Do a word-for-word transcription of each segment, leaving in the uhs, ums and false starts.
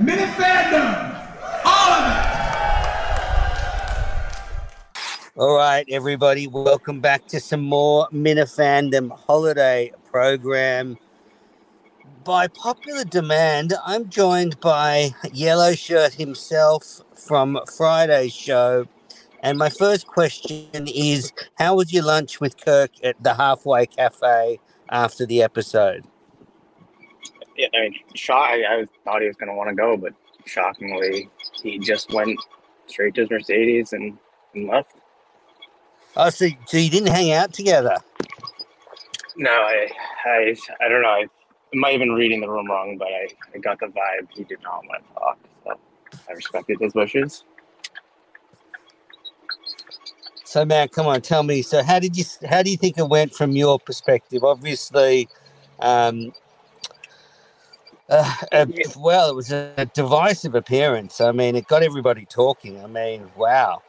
Mini fandom, all of it. All right, everybody, welcome back to some more Mini Fandom holiday program. By popular demand, I'm joined by Yellow Shirt himself from Friday's show. And my first question is, how was your lunch with Kirk at the Halfway Cafe after the episode? Yeah, I mean, shock, I, I thought he was going to want to go, but shockingly, he just went straight to his Mercedes and, and left. Oh, so, so you didn't hang out together? No, I I, I don't know. I, I might have been reading the room wrong, but I, I got the vibe he did not want to talk, so I respected his wishes. So, man, come on, tell me. So how did you? How do you think it went from your perspective? Obviously, um, uh, uh, well, it was a divisive appearance. I mean, it got everybody talking. I mean, wow.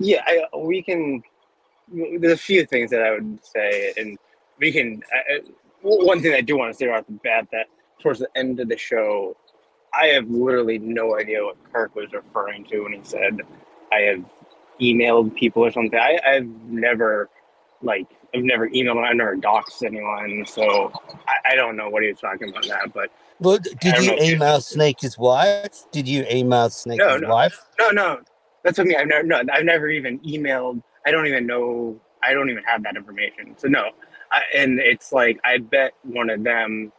Yeah, I, we can – there's a few things that I would say, and we can – one thing I do want to say right off the bat, that towards the end of the show, I have literally no idea what Kirk was referring to when he said, I have – emailed people or something. I, I've never, like, I've never emailed. I've never doxed anyone, so I, I don't know what he was talking about that. But well, did you email Sneakers' wife? Did you email Sneakers' no, wife? No, no, that's what I mean. I've never, no, I've never even emailed. I don't even know. I don't even have that information. So no, I, and it's like I bet one of them.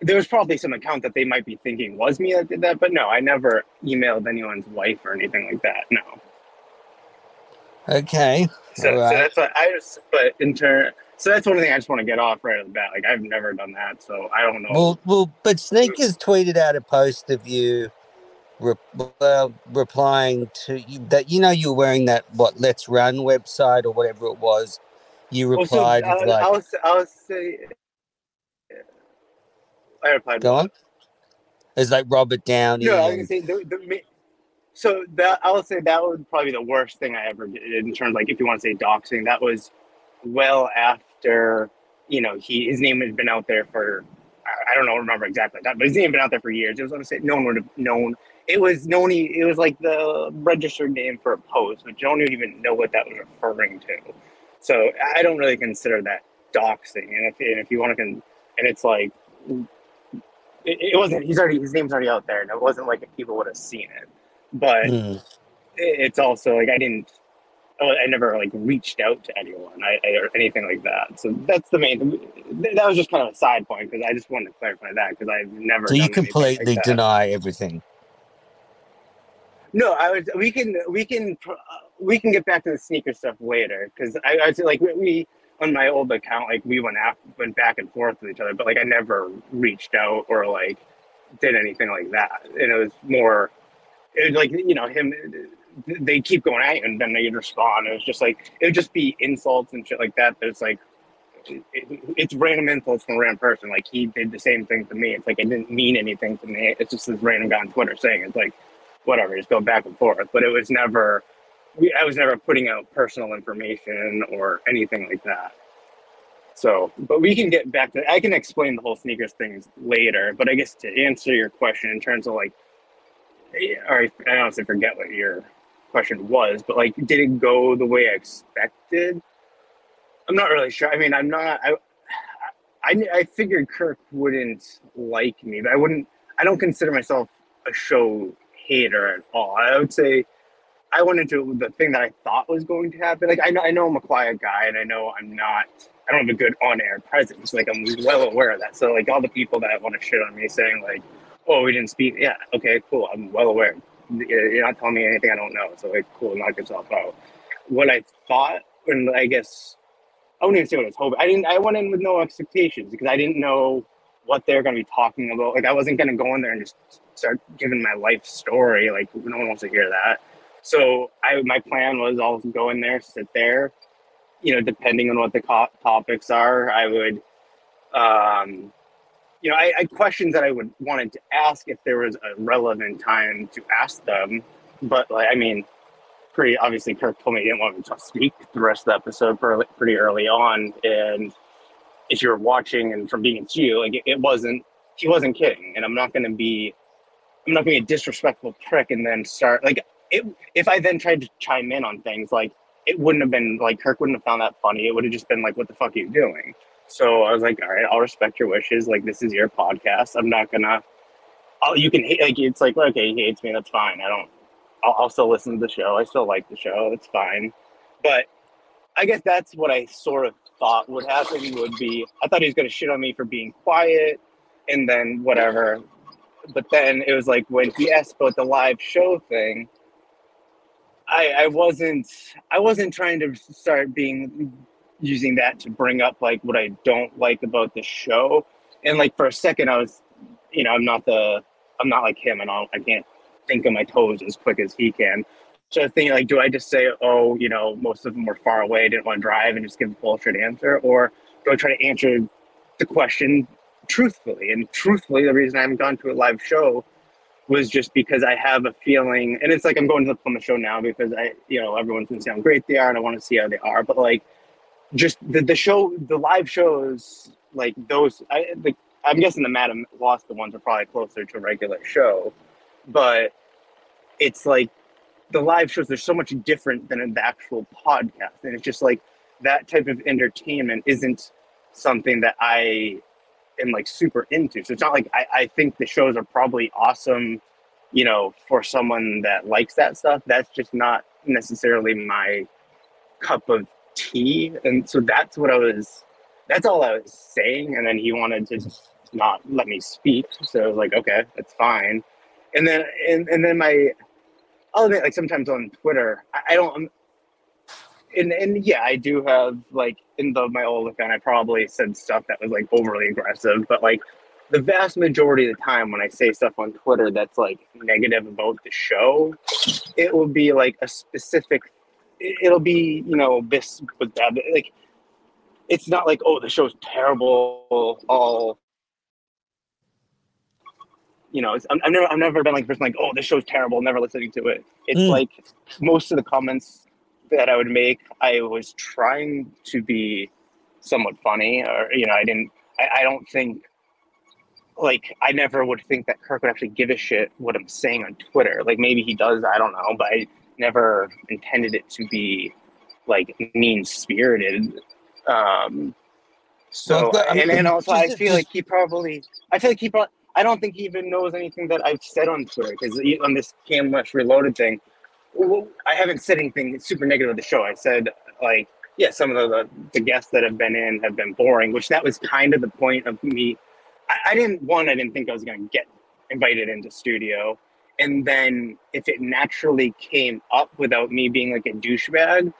There was probably some account that they might be thinking was me that did that, but no, I never emailed anyone's wife or anything like that. No. Okay. So, right. so that's what I just, but in turn, so that's one thing I just want to get off right off the bat. Like, I've never done that, so I don't know. Well, well but Sneakers tweeted out a post of you re- uh, replying to you that, you know, you were wearing that, what, Let's Run website or whatever it was. You replied, well, so with I'll, like, I'll, I'll, I'll say, yeah. I replied. Go on. It's like Robert Downey. No, I was going to say, the, the, So that I would say that would probably be the worst thing I ever did in terms of, like, if you want to say doxing. That was well after, you know, he his name had been out there for, I don't know, remember exactly that, but his name had been out there for years. It was, I would say, no one would have known. It was known. He, it was like the registered name for a post, but no one would even know what that was referring to. So I don't really consider that doxing. And if and if you want to, con, and it's like it, it wasn't. He's already his name's already out there, and it wasn't like if people would have seen it. But mm. it's also like I didn't, I never like reached out to anyone I, I, or anything like that. So that's the main thing. That was just kind of a side point because I just wanted to clarify that because I've never. So you completely like deny everything. No, I would. We can. We can. We can get back to the sneaker stuff later because I, I was like we, we on my old account like we went after, went back and forth with each other, but like I never reached out or like did anything like that, and it was more. It was like, you know, him, they keep going at you and then they'd respond. It was just like, it would just be insults and shit like that. It's like, it, it's random insults from a random person. Like, he did the same thing to me. It's like, it didn't mean anything to me. It's just this random guy on Twitter saying, it's like, whatever, just go back and forth. But it was never, I was never putting out personal information or anything like that. So, but we can get back to, I can explain the whole sneakers things later. But I guess to answer your question in terms of like, or I honestly forget what your question was, but like, did it go the way I expected? I'm not really sure. I mean, I'm not. I I, I figured Kirk wouldn't like me, but I wouldn't. I don't consider myself a show hater at all. I would say I went into the thing that I thought was going to happen. Like I know, I know I'm a quiet guy, and I know I'm not. I don't have a good on-air presence. Like I'm well aware of that. So like all the people that want to shit on me saying like. Oh, we didn't speak. Yeah, okay, cool. I'm well aware. You're not telling me anything I don't know. So, like, cool, knock yourself out. What I thought, and I guess, I wouldn't even say what I was hoping. I didn't. I went in with no expectations because I didn't know what they were going to be talking about. Like, I wasn't going to go in there and just start giving my life story. Like, no one wants to hear that. So, I my plan was I'll go in there, sit there. You know, depending on what the co- topics are, I would... um You know, I had questions that I would wanted to ask if there was a relevant time to ask them. But, like, I mean, pretty obviously Kirk told me he didn't want me to speak the rest of the episode pretty early on. And if you were watching and from being to you, like, it, it wasn't he wasn't kidding, and I'm not going to be, I'm not going to be a disrespectful prick and then start, like, it, if I then tried to chime in on things, like, it wouldn't have been, like, Kirk wouldn't have found that funny. It would have just been, like, what the fuck are you doing? So I was like, all right, I'll respect your wishes. Like, this is your podcast. I'm not going to, oh, you can hate, like, it's like, okay, he hates me. That's fine. I don't, I'll, I'll still listen to the show. I still like the show. It's fine. But I guess that's what I sort of thought would happen would be, I thought he was going to shit on me for being quiet and then whatever. But then it was like when he asked about the live show thing, I, I wasn't I wasn't trying to start being using that to bring up like what I don't like about the show. And like for a second I was, you know, I'm not the I'm not like him and I I can't think of my toes as quick as he can. So I was thinking like, do I just say, oh, you know, most of them were far away, didn't want to drive, and just give a bullshit answer, or do I try to answer the question truthfully? And truthfully, the reason I haven't gone to a live show was just because I have a feeling, and it's like I'm going to the Plymouth show now because I, you know, everyone's going to see how great they are and I want to see how they are. But like, just the, the show, the live shows, like those, I, like, I'm guessing the Madam Lost the ones are probably closer to a regular show, but it's like the live shows, they're so much different than an actual podcast. And it's just like that type of entertainment isn't something that I am like super into. So it's not like I, I think the shows are probably awesome, you know, for someone that likes that stuff. That's just not necessarily my cup of tea. And so that's what I was, that's all I was saying. And then he wanted to just not let me speak. So I was like, okay, that's fine. And then, and, and then my, I'll admit, like sometimes on Twitter, I, I don't, and, and yeah, I do have like in the, my old account, I probably said stuff that was like overly aggressive, but like the vast majority of the time when I say stuff on Twitter that's like negative about the show, it will be like a specific, it'll be, you know, this was bad. Like, it's not like, oh, the show's terrible, all, you know, it's, I'm, I've never, I've never been like a person like, oh, this show's terrible, never listening to it. It's mm. like most of the comments that I would make, I was trying to be somewhat funny, or, you know, I didn't, I, I don't think, like, I never would think that Kirk would actually give a shit what I'm saying on Twitter. Like, maybe he does, I don't know, but I never intended it to be, like, mean-spirited. Um, so, well, and, and also I feel like he probably, I feel like he probably, I don't think he even knows anything that I've said on Twitter, because on this Cam West Reloaded thing, I haven't said anything super negative of the show. I said, like, yeah, some of the, the guests that have been in have been boring, which that was kind of the point of me. I, I didn't, one, I didn't think I was going to get invited into studio. And then if it naturally came up without me being like a douchebag,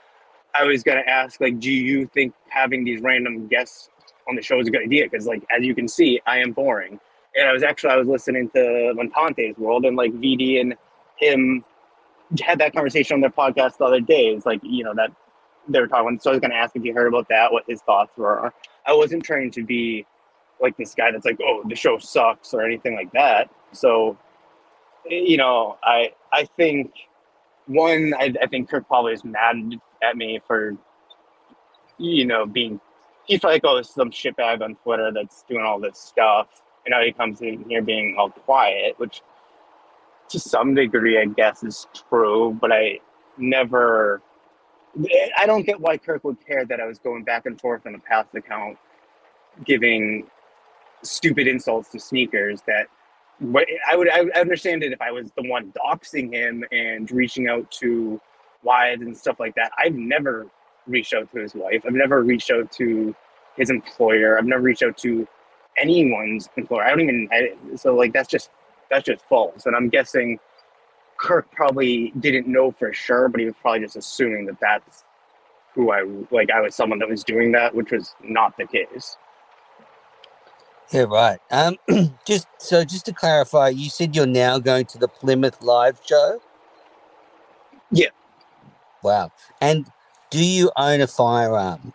I was going to ask, like, do you think having these random guests on the show is a good idea? Because, like, as you can see, I am boring. And I was actually, I was listening to Montante's World, and like V D and him had that conversation on their podcast the other day. It's like, you know, that they were talking. So I was going to ask if you heard about that, what his thoughts were. I wasn't trying to be like this guy that's like, oh, the show sucks or anything like that. So, you know, I, I think one, I, I think Kirk probably is mad at me for, you know, being, he's probably like, oh, this is some shitbag on Twitter that's doing all this stuff. And now he comes in here being all quiet, which to some degree, I guess, is true. But I never, I don't get why Kirk would care that I was going back and forth on a past account, giving stupid insults to Sneakers. That I would, I understand it if I was the one doxing him and reaching out to Wyatt and stuff like that. I've never reached out to his wife. I've never reached out to his employer. I've never reached out to anyone's employer. I don't even I, so like that's just that's just false. And I'm guessing Kirk probably didn't know for sure, but he was probably just assuming that that's who I like. I was someone that was doing that, which was not the case. Yeah, right. Um, just so just to clarify, you said you're now going to the Plymouth live show. Yeah. Wow. And do you own a firearm?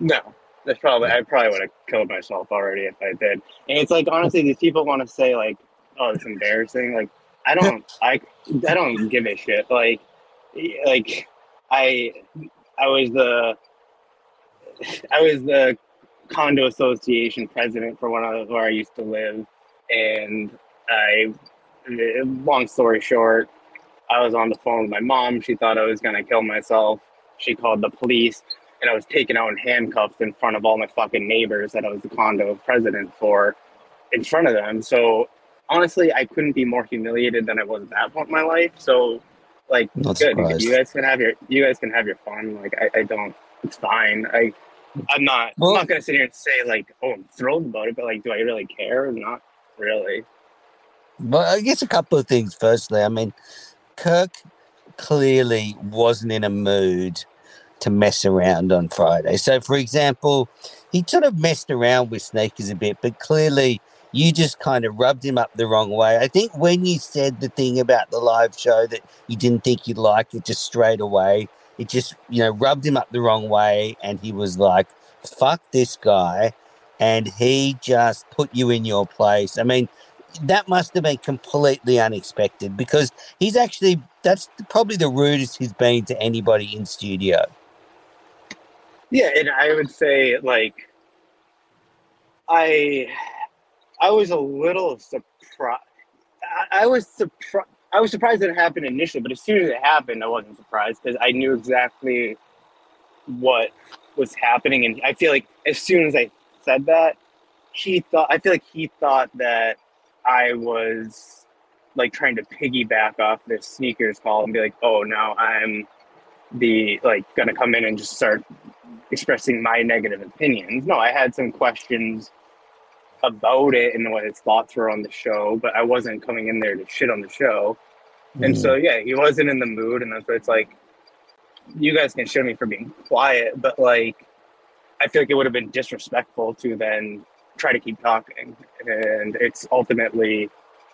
No. That's probably, I probably would have killed myself already if I did. And it's like, honestly, these people want to say like, oh, it's embarrassing. Like, I don't, I, I don't give a shit. Like, like I, I was the, I was the condo association president for one of where I used to live, and I, long story short, I was on the phone with my mom. She thought I was going to kill myself. She called the police, and I was taken out in handcuffs in front of all my fucking neighbors that I was the condo president for, in front of them. So honestly, I couldn't be more humiliated than I was at that point in my life. So like, not good. Surprised. You guys can have your, you guys can have your fun. Like, I, I don't, it's fine. I, I'm not, well, I'm not going to sit here and say like, oh, I'm thrilled about it, but like, do I really care? Not really. Well, I guess a couple of things. Firstly, I mean, Kirk clearly wasn't in a mood to mess around on Friday. So, for example, he sort of messed around with Sneakers a bit, but clearly you just kind of rubbed him up the wrong way. I think when you said the thing about the live show that you didn't think you'd like it, just straight away, it just, you know, rubbed him up the wrong way, and he was like, fuck this guy, and he just put you in your place. I mean, that must have been completely unexpected, because he's actually, that's probably the rudest he's been to anybody in studio. Yeah, and I would say, like, I... I was a little surprised. I, I was surprised. I was surprised that it happened initially, but as soon as it happened, I wasn't surprised because I knew exactly what was happening. And I feel like as soon as I said that, he thought. I feel like he thought that I was like trying to piggyback off this Sneakers call and be like, "Oh, now I'm the like going to come in and just start expressing my negative opinions." No, I had some questions about it and what his thoughts were on the show, but I wasn't coming in there to shit on the show. Mm. And so, yeah, he wasn't in the mood, and that's why it's like, you guys can shit me for being quiet, but, like, I feel like it would have been disrespectful to then try to keep talking. And it's ultimately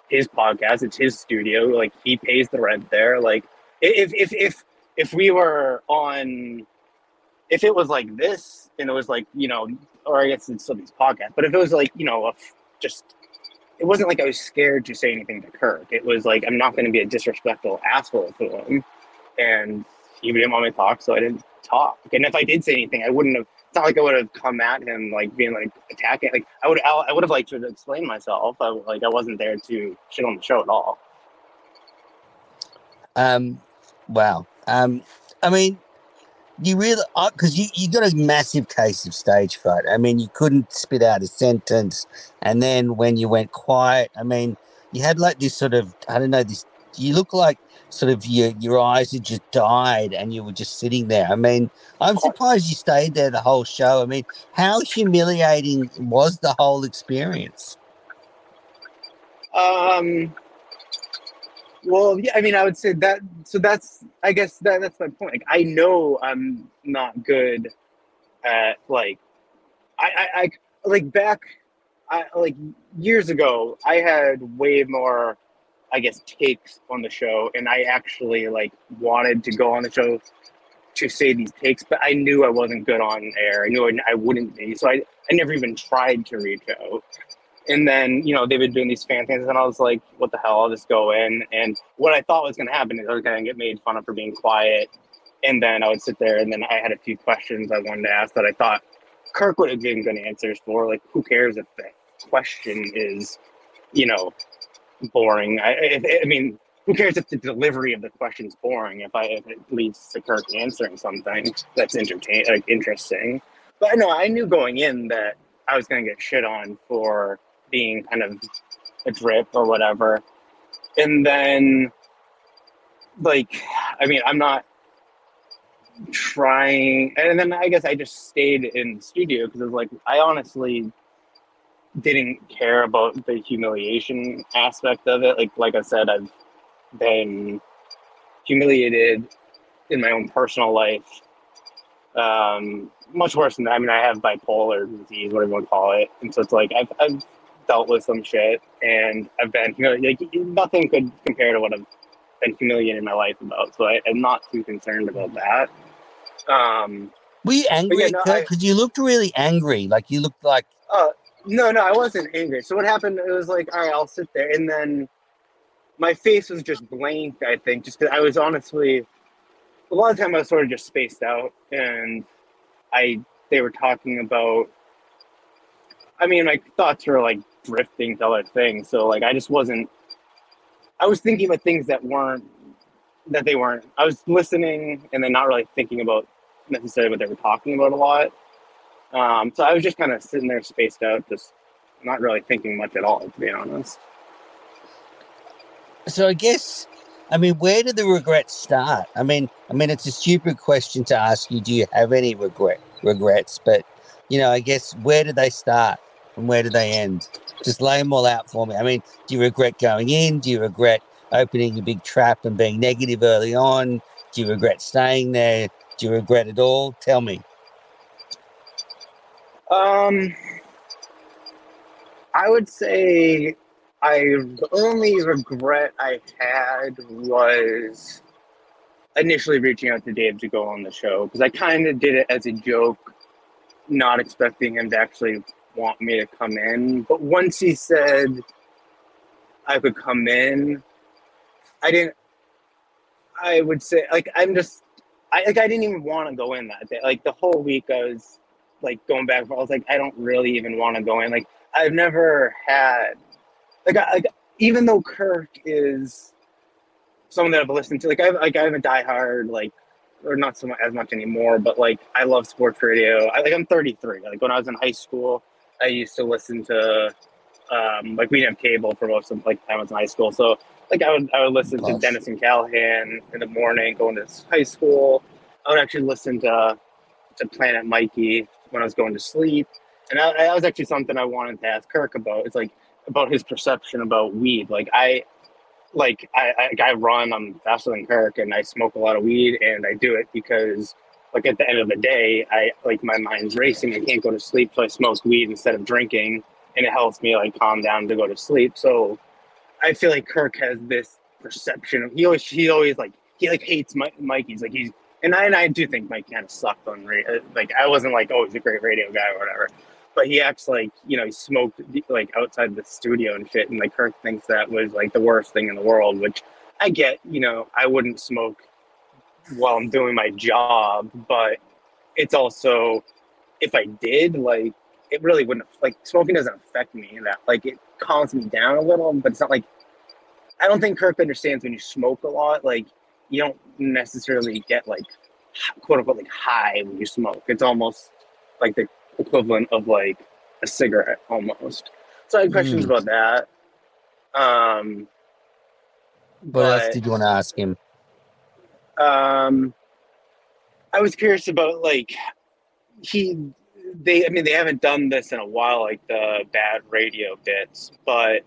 his podcast. It's his studio. Like, he pays the rent there. Like, if if if if we were on... If it was like this, and it was like, you know, or I guess it's somebody's podcast, but if it was like, you know, just, it wasn't like I was scared to say anything to Kirk. It was like, I'm not going to be a disrespectful asshole to him. And he didn't want me to talk, so I didn't talk. And if I did say anything, I wouldn't have, it's not like I would have come at him, like, being like, attacking. Like, I would, I would have liked to explain myself. I, like, I wasn't there to shit on the show at all. Um, wow. Um, I mean, You really, because you, you got a massive case of stage fright. I mean, you couldn't spit out a sentence. And then when you went quiet, I mean, you had like this sort of, I don't know, this, you look like sort of your, your eyes had just died and you were just sitting there. I mean, I'm surprised you stayed there the whole show. I mean, how humiliating was the whole experience? Um, Well, yeah, I mean, I would say that, so that's, I guess that, that's my point. Like, I know I'm not good at, like, I, I, I like, back, I, like, years ago, I had way more, I guess, takes on the show, and I actually, like, wanted to go on the show to say these takes, but I knew I wasn't good on air. I knew I, I wouldn't be, so I, I never even tried to reach out. And then, you know, they've been doing these fan things, and I was like, what the hell, I'll just go in. And what I thought was going to happen is I was going to get made fun of for being quiet. And then I would sit there, and then I had a few questions I wanted to ask that I thought Kirk would have given good answers for. Like, who cares if the question is, you know, boring? I, I, I mean, who cares if the delivery of the question is boring if, I, if it leads to Kirk answering something that's entertain, like, interesting? But, no, I knew going in that I was going to get shit on for being kind of a drip or whatever. And then, like, I mean, I'm not trying. And then I guess I just stayed in the studio because it was like, I honestly didn't care about the humiliation aspect of it. Like, like I said, I've been humiliated in my own personal life. Um, much worse than that. I mean, I have bipolar disease, whatever you want to call it. And so it's like, I've, I've dealt with some shit, and I've been, you know, like, nothing could compare to what I've been humiliated in my life about. So I, I'm not too concerned about that. Um, Were you angry, yeah, no, Kirk? Because you looked really angry. Like, you looked like... Uh, no, no, I wasn't angry. So what happened, it was like, all right, I'll sit there. And then my face was just blank, I think, just because I was honestly... A lot of the time I was sort of just spaced out, and I they were talking about I mean, my thoughts were like drifting to other things. So like, I just wasn't, I was thinking about things that weren't, that they weren't. I was listening and then not really thinking about necessarily what they were talking about a lot. Um, so I was just kind of sitting there spaced out, just not really thinking much at all, to be honest. So I guess, I mean, where did the regrets start? I mean, I mean, it's a stupid question to ask you. Do you have any regret regrets? But, you know, I guess where did they start and where did they end? Just lay them all out for me. I mean, do you regret going in? Do you regret opening a big trap and being negative early on? Do you regret staying there? Do you regret it all? Tell me. Um, I would say I the only regret I had was initially reaching out to Dave to go on the show, because I kind of did it as a joke, not expecting him to actually want me to come in. But once he said I could come in, I didn't, I would say, like, I'm just, I like I didn't even want to go in that day. Like, the whole week I was, like, going back, I was like, I don't really even want to go in. Like, I've never had, like, I, like even though Kirk is someone that I've listened to, like, I like I'm a diehard, like, or not so much, as much anymore, but, like, I love sports radio. I, like, I'm thirty-three. Like, when I was in high school, I used to listen to, um, like, we didn't have cable for most of, like, time I was in high school. So, like, I would I would listen Plus. to Dennis and Callahan in the morning, going to high school. I would actually listen to to Planet Mikey when I was going to sleep. And I, that was actually something I wanted to ask Kirk about. It's like about his perception about weed. Like I, like I, I, I run, I'm faster than Kirk, and I smoke a lot of weed, and I do it because, like, at the end of the day, I like my mind's racing. I can't go to sleep, so I smoke weed instead of drinking, and it helps me like calm down to go to sleep. So I feel like Kirk has this perception of, he always he always like he like hates Mike, Mikey's like he's. And I, and I do think Mike kind of sucked on radio. Like, I wasn't like, oh, he's a great radio guy or whatever. But he acts like, you know, he smoked, like, outside the studio and shit. And, like, Kirk thinks that was, like, the worst thing in the world, which I get. You know, I wouldn't smoke while I'm doing my job. But it's also, if I did, like, it really wouldn't, like, smoking doesn't affect me in that. Like, it calms me down a little. But it's not like, I don't think Kirk understands when you smoke a lot, like, you don't necessarily get, like, quote unquote, like, high when you smoke. It's almost like the equivalent of like a cigarette almost. So I had questions mm. about that. Um, what but, else did you want to ask him? Um, I was curious about, like, he, they, I mean, they haven't done this in a while, like the bad radio bits, but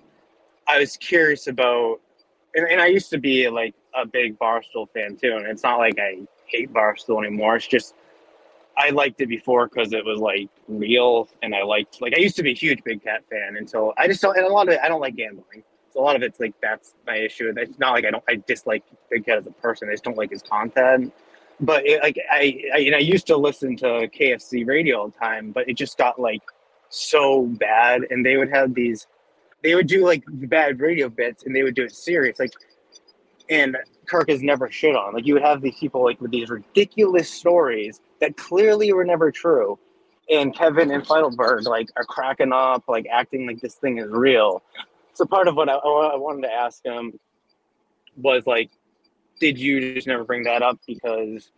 I was curious about, and, and I used to be like a big Barstool fan too, and it's not like I hate Barstool anymore. It's just I liked it before because it was like real, and I liked, like, I used to be a huge Big Cat fan until I just don't. And a lot of it, I don't like gambling. So a lot of it's like that's my issue. It's not like I don't I dislike Big Cat as a person. I just don't like his content. But it, like I, I and I used to listen to K F C radio all the time, but it just got like so bad, and they would have these, they would do like bad radio bits, and they would do it serious, like. And Kirk has never shit on. Like, you would have these people, like, with these ridiculous stories that clearly were never true. And Kevin and Feidelberg, like, are cracking up, like, acting like this thing is real. So part of what I, I wanted to ask him was, like, did you just never bring that up because,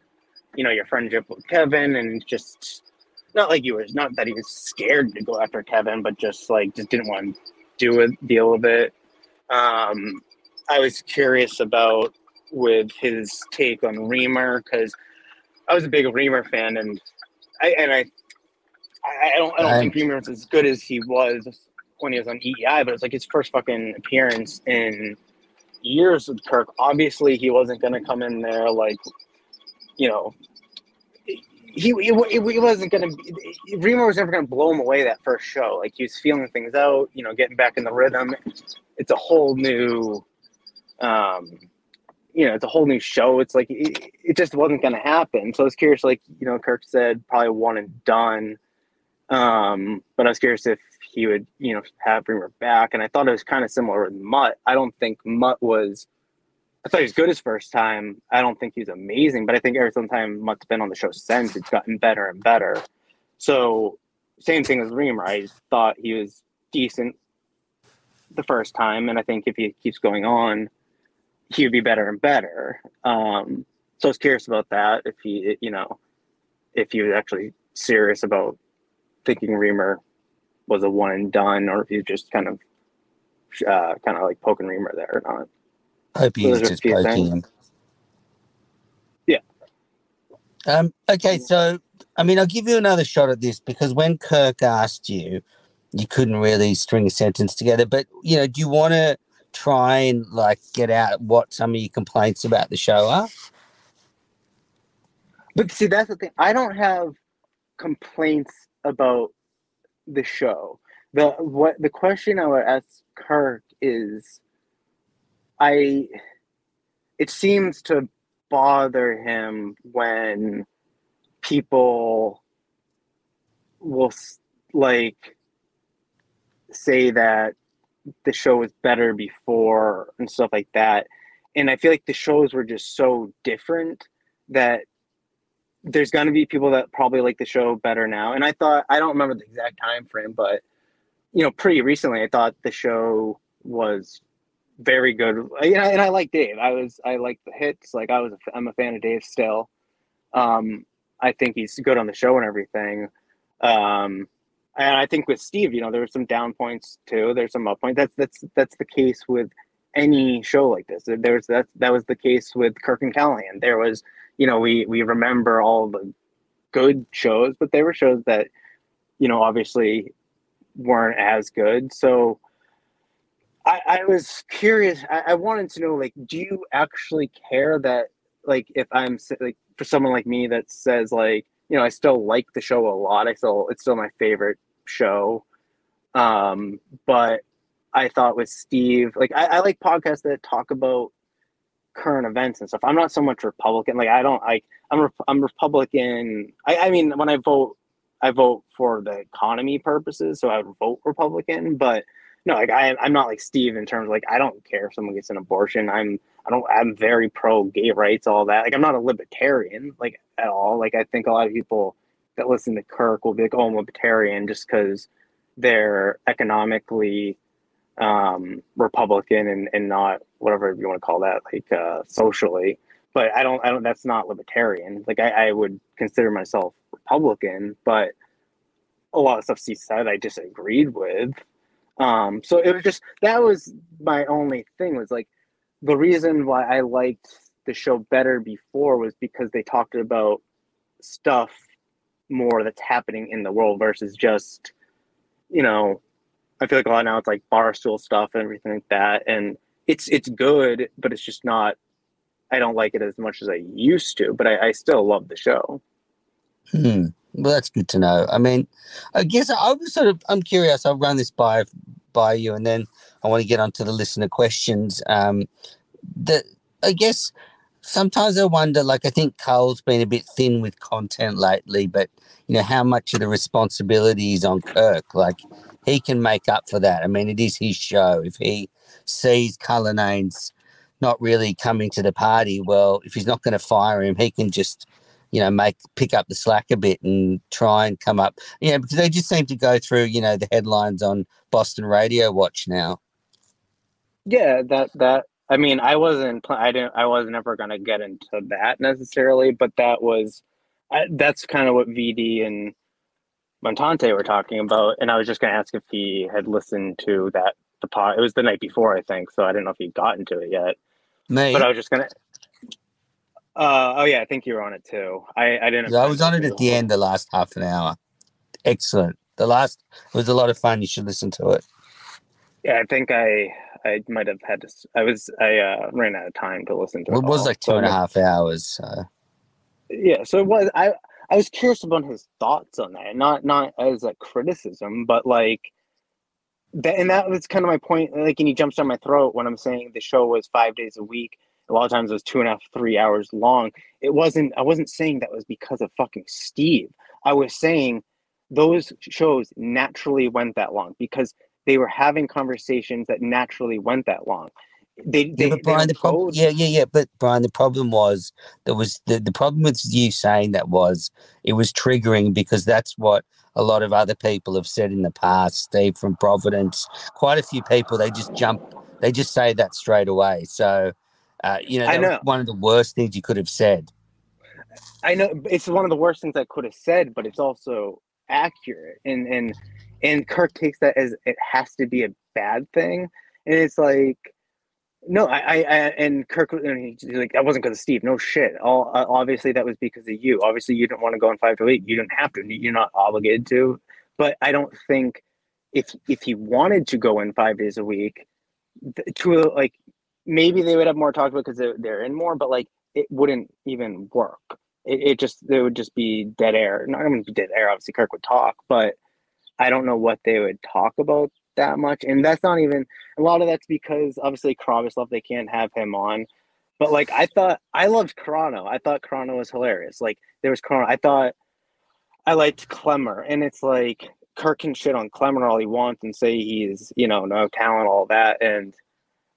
you know, your friendship with Kevin, and just not like you were, not that he was scared to go after Kevin, but just, like, just didn't want to do it, deal with it. Um... I was curious about with his take on Reimer, because I was a big Reimer fan, and I and I I don't I don't think Reimer was as good as he was when he was on E E I, but it's like his first fucking appearance in years with Kirk. Obviously, he wasn't going to come in there like, you know, he he, he wasn't going to. Reimer was never going to blow him away that first show. Like, he was feeling things out, you know, getting back in the rhythm. It's a whole new. Um, you know, it's a whole new show. It's like it, it just wasn't going to happen. So I was curious, like, you know, Kirk said probably one and done. Um, but I was curious if he would, you know, have Reimer back. And I thought it was kind of similar with Mutt. I don't think Mutt was. I thought he was good his first time. I don't think he was amazing, but I think every time Mutt's been on the show since, it's gotten better and better. So same thing as Reimer. I thought he was decent the first time, and I think if he keeps going on, he would be better and better. Um, so I was curious about that, if he, you know, if he was actually serious about thinking Reimer was a one and done, or if he was just kind of uh, kind of like poking Reimer there or not. I hope he was just poking him. Yeah. Um, okay, so, I mean, I'll give you another shot at this, because when Kirk asked you, you couldn't really string a sentence together, but, you know, do you want to try and, like, get out what some of your complaints about the show are? But, see, that's the thing. I don't have complaints about the show. The what the question I would ask Kirk is, I it seems to bother him when people will, like, say that the show was better before and stuff like that. And I feel like the shows were just so different that there's going to be people that probably like the show better now. And I thought, I don't remember the exact time frame, but, you know, pretty recently I thought the show was very good. You know, and I like Dave. I was, I like the hits. Like I was, a, I'm a fan of Dave still. Um, I think he's good on the show and everything. Um, and I think with Steve, you know, there were some down points too. There's some up points. That's, that's, that's the case with any show like this. There's that, that was the case with Kirk and Callahan. There was, you know, we, we remember all the good shows, but there were shows that, you know, obviously weren't as good. So I, I was curious. I, I wanted to know, like, do you actually care that, like, if I'm like, for someone like me that says, like, you know, I still like the show a lot. I still, it's still my favorite show. Um, but I thought with Steve, like, I, I like podcasts that talk about current events and stuff. I'm not so much Republican. Like, I don't, like, I'm, I'm Republican. I, I mean, when I vote, I vote for the economy purposes. So I would vote Republican, but no, like I, I'm not like Steve in terms of like, I don't care if someone gets an abortion. I'm, I don't, I'm very pro gay rights, all that. Like, I'm not a libertarian, like, at all. Like, I think a lot of people that listen to Kirk will be like, oh, I'm libertarian just because they're economically um, Republican and, and not whatever you want to call that, like uh, socially. But I don't, I don't, that's not libertarian. Like, I, I would consider myself Republican, but a lot of stuff she said I disagreed with. Um, so it was just, that was my only thing, was like, the reason why I liked the show better before was because they talked about stuff more that's happening in the world versus just, you know, I feel like a lot now it's like Barstool stuff and everything like that. And it's, it's good, but it's just not, I don't like it as much as I used to, but I, I still love the show. Hmm. Well, that's good to know. I mean, I guess I was sort of, I'm curious. I'll run this by, by you, and then I want to get onto the listener questions. Um, the, I guess sometimes I wonder, like, I think Carl's been a bit thin with content lately, but, you know, how much of the responsibility is on Kirk? Like, he can make up for that. I mean, it is his show. If he sees Cullinane's not really coming to the party, well, if he's not going to fire him, he can just, you know, make pick up the slack a bit and try and come up. You know, because they just seem to go through, you know, the headlines on Boston Radio Watch now. Yeah, that that I mean, I wasn't I didn't I was never going to get into that necessarily, but that was I, that's kind of what V D and Montante were talking about, and I was just going to ask if he had listened to that the pod. It was the night before, I think, so I didn't know if he'd gotten to it yet. Mate. But I was just going to Uh, oh, yeah, I think you were on it, too. I, I didn't. Yeah, I was on it at the end, the last half an hour. Excellent. The last was a lot of fun. You should listen to it. Yeah, I think I I might have had to. I was I uh, ran out of time to listen to it. It was like two and a half hours. So. Yeah, so it was. I I was curious about his thoughts on that, not not as a criticism, but like that. And that was kind of my point. Like, and he jumps down my throat when I'm saying the show was five days a week. A lot of times it was two and a half, three hours long. It wasn't, I wasn't saying that was because of fucking Steve. I was saying those shows naturally went that long because they were having conversations that naturally went that long. They, they, yeah, but Brian, they the prob- yeah, yeah, yeah. But Brian, the problem was there was the, the problem with you saying that was it was triggering, because that's what a lot of other people have said in the past. Steve from Providence, quite a few people, they just jump, they just say that straight away. So, uh, you know, that I know. Was one of the worst things you could have said. I know it's one of the worst things I could have said, but it's also accurate, and and and Kirk takes that as it has to be a bad thing, and it's like. No, I, I, and Kirk, and he, like, that wasn't because of Steve. No shit. All uh, obviously that was because of you. Obviously you didn't want to go on five to eight. You didn't have to. You're not obligated to. But I don't think if if he wanted to go in five days a week, to like maybe they would have more talk about because they're, they're in more. But like it wouldn't even work. It, it just there would just be dead air. Not going to be dead air. Obviously Kirk would talk, but I don't know what they would talk about that much, and that's not even a lot of that's because obviously Kravislov, they can't have him on, but like I thought I loved Karano. I thought Karano was hilarious. Like there was Karano. I thought I liked Clemmer, and it's like Kirk can shit on Clemmer all he wants and say he's, you know, no talent, all that, and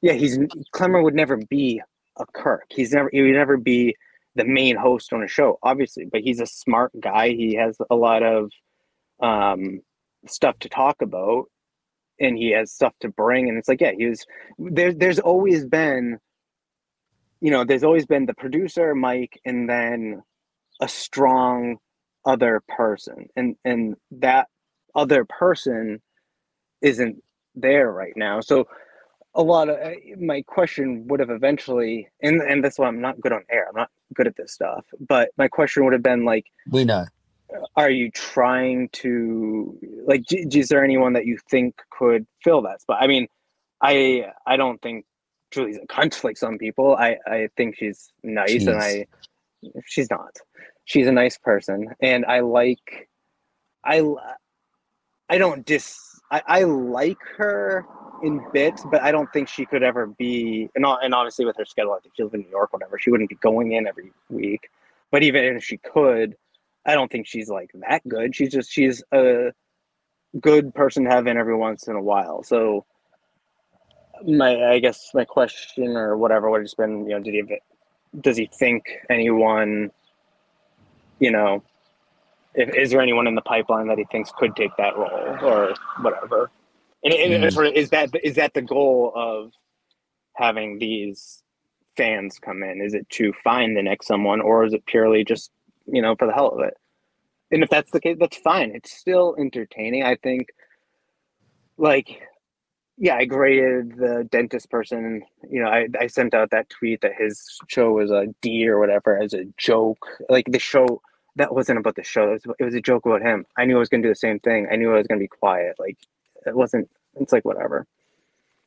yeah, he's Clemmer would never be a Kirk. He's never he would never be the main host on a show, obviously, but he's a smart guy. He has a lot of um stuff to talk about. And he has stuff to bring, and it's like, yeah, he was there. There's always been, you know, there's always been the producer, Mike, and then a strong other person, and and that other person isn't there right now. So a lot of my question would have eventually, and and that's why I'm not good on air. I'm not good at this stuff. But my question would have been like, we know. Are you trying to like? Is there anyone that you think could fill that spot? I mean, I I don't think Julie's a cunt like some people. I I think she's nice, Jeez. and I she's not. She's a nice person, and I like I I don't dis I, I like her in bits, but I don't think she could ever be. And and obviously with her schedule, I think she lives in New York, or whatever. She wouldn't be going in every week. But even if she could. I don't think she's like that good. She's just, she's a good person to have in every once in a while. So my, I guess my question or whatever would have just been, you know, did he, does he think anyone, you know, if, is there anyone in the pipeline that he thinks could take that role or whatever? And, and mm. is that, is that the goal of having these fans come in? Is it to find the next someone, or is it purely just, you know, for the hell of it? And if that's the case, that's fine. It's still entertaining. I think, like, yeah, I graded the dentist person. You know, I, I sent out that tweet that his show was a D or whatever as a joke. Like, the show, that wasn't about the show. It was, it was a joke about him. I knew I was going to do the same thing. I knew I was going to be quiet. Like, it wasn't, it's like, whatever.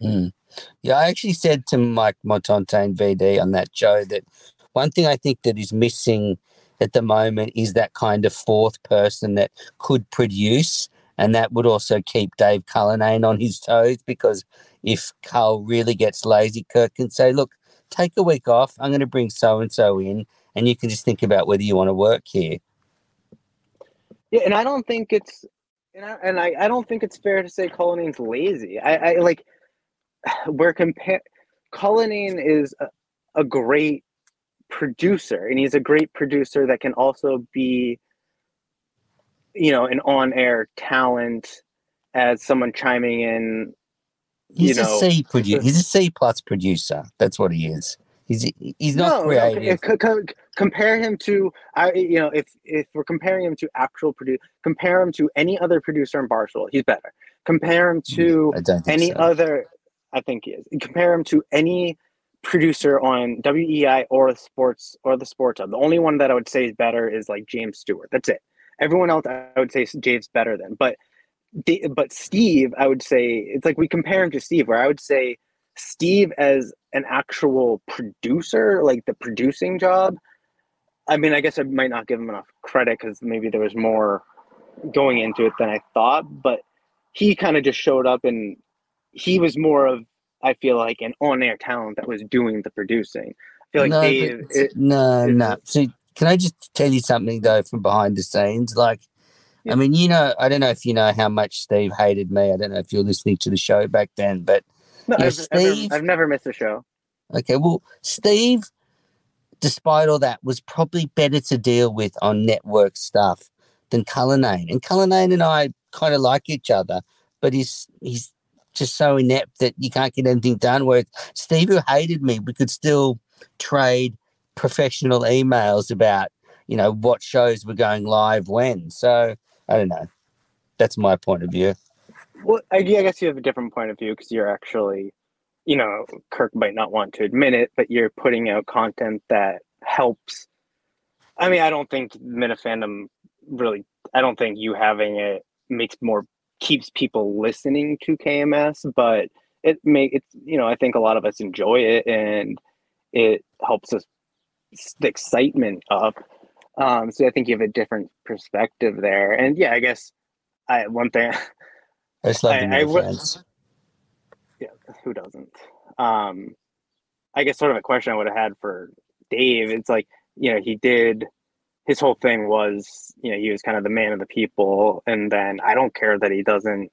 Mm. Yeah, I actually said to Mike Montante and V D on that show that one thing I think that is missing at the moment is that kind of fourth person that could produce, and that would also keep Dave Cullinane on his toes, because if Cull really gets lazy, Kirk can say, look, take a week off. I'm going to bring so-and-so in, and you can just think about whether you want to work here. Yeah, and I don't think it's and I, and I, I don't think it's fair to say Cullinane's lazy. I, I like, we're comparing – Cullinane is a, a great – producer, and he's a great producer that can also be, you know, an on-air talent as someone chiming in. You he's know, a C producer. He's a C plus producer. That's what he is. He's he's not no, creative. No, c- c- compare him to I. You know, if if we're comparing him to actual producer, compare him to any other producer in Barstool. He's better. Compare him to any so. other. I think he is. Compare him to any producer on W E I or sports or the Sports Hub. The only one that I would say is better is like James Stewart. That's it. Everyone else I would say James better than. But but Steve, I would say it's like we compare him to Steve, where I would say Steve as an actual producer, like the producing job. I mean, I guess I might not give him enough credit because maybe there was more going into it than I thought. But he kind of just showed up, and he was more of, I feel like, an on-air talent that was doing the producing. I feel like no, Dave... It, no, it, no. So can I just tell you something, though, from behind the scenes? Like, yeah. I mean, you know, I don't know if you know how much Steve hated me. I don't know if you're listening to the show back then, but No, I've, Steve, I've never missed a show. Okay, well, Steve, despite all that, was probably better to deal with on network stuff than Cullinane. And Cullinane and I kind of like each other, but he's he's just so inept that you can't get anything done. Where Steve, who hated me, we could still trade professional emails about, you know, what shows were going live when. So I don't know. That's my point of view. Well, I guess you have a different point of view because you're actually, you know, Kirk might not want to admit it, but you're putting out content that helps. I mean, I don't think Minifandom really, I don't think you having it makes more, keeps people listening to K M S, but it may, it's, you know, I think a lot of us enjoy it and it helps us the excitement up. Um, so I think you have a different perspective there. And yeah, I guess I, one thing... I just love the Minifans. Yeah, who doesn't? Um, I guess sort of a question I would have had for Dave, it's like, you know, he did, his whole thing was, you know, he was kind of the man of the people. And then I don't care that he doesn't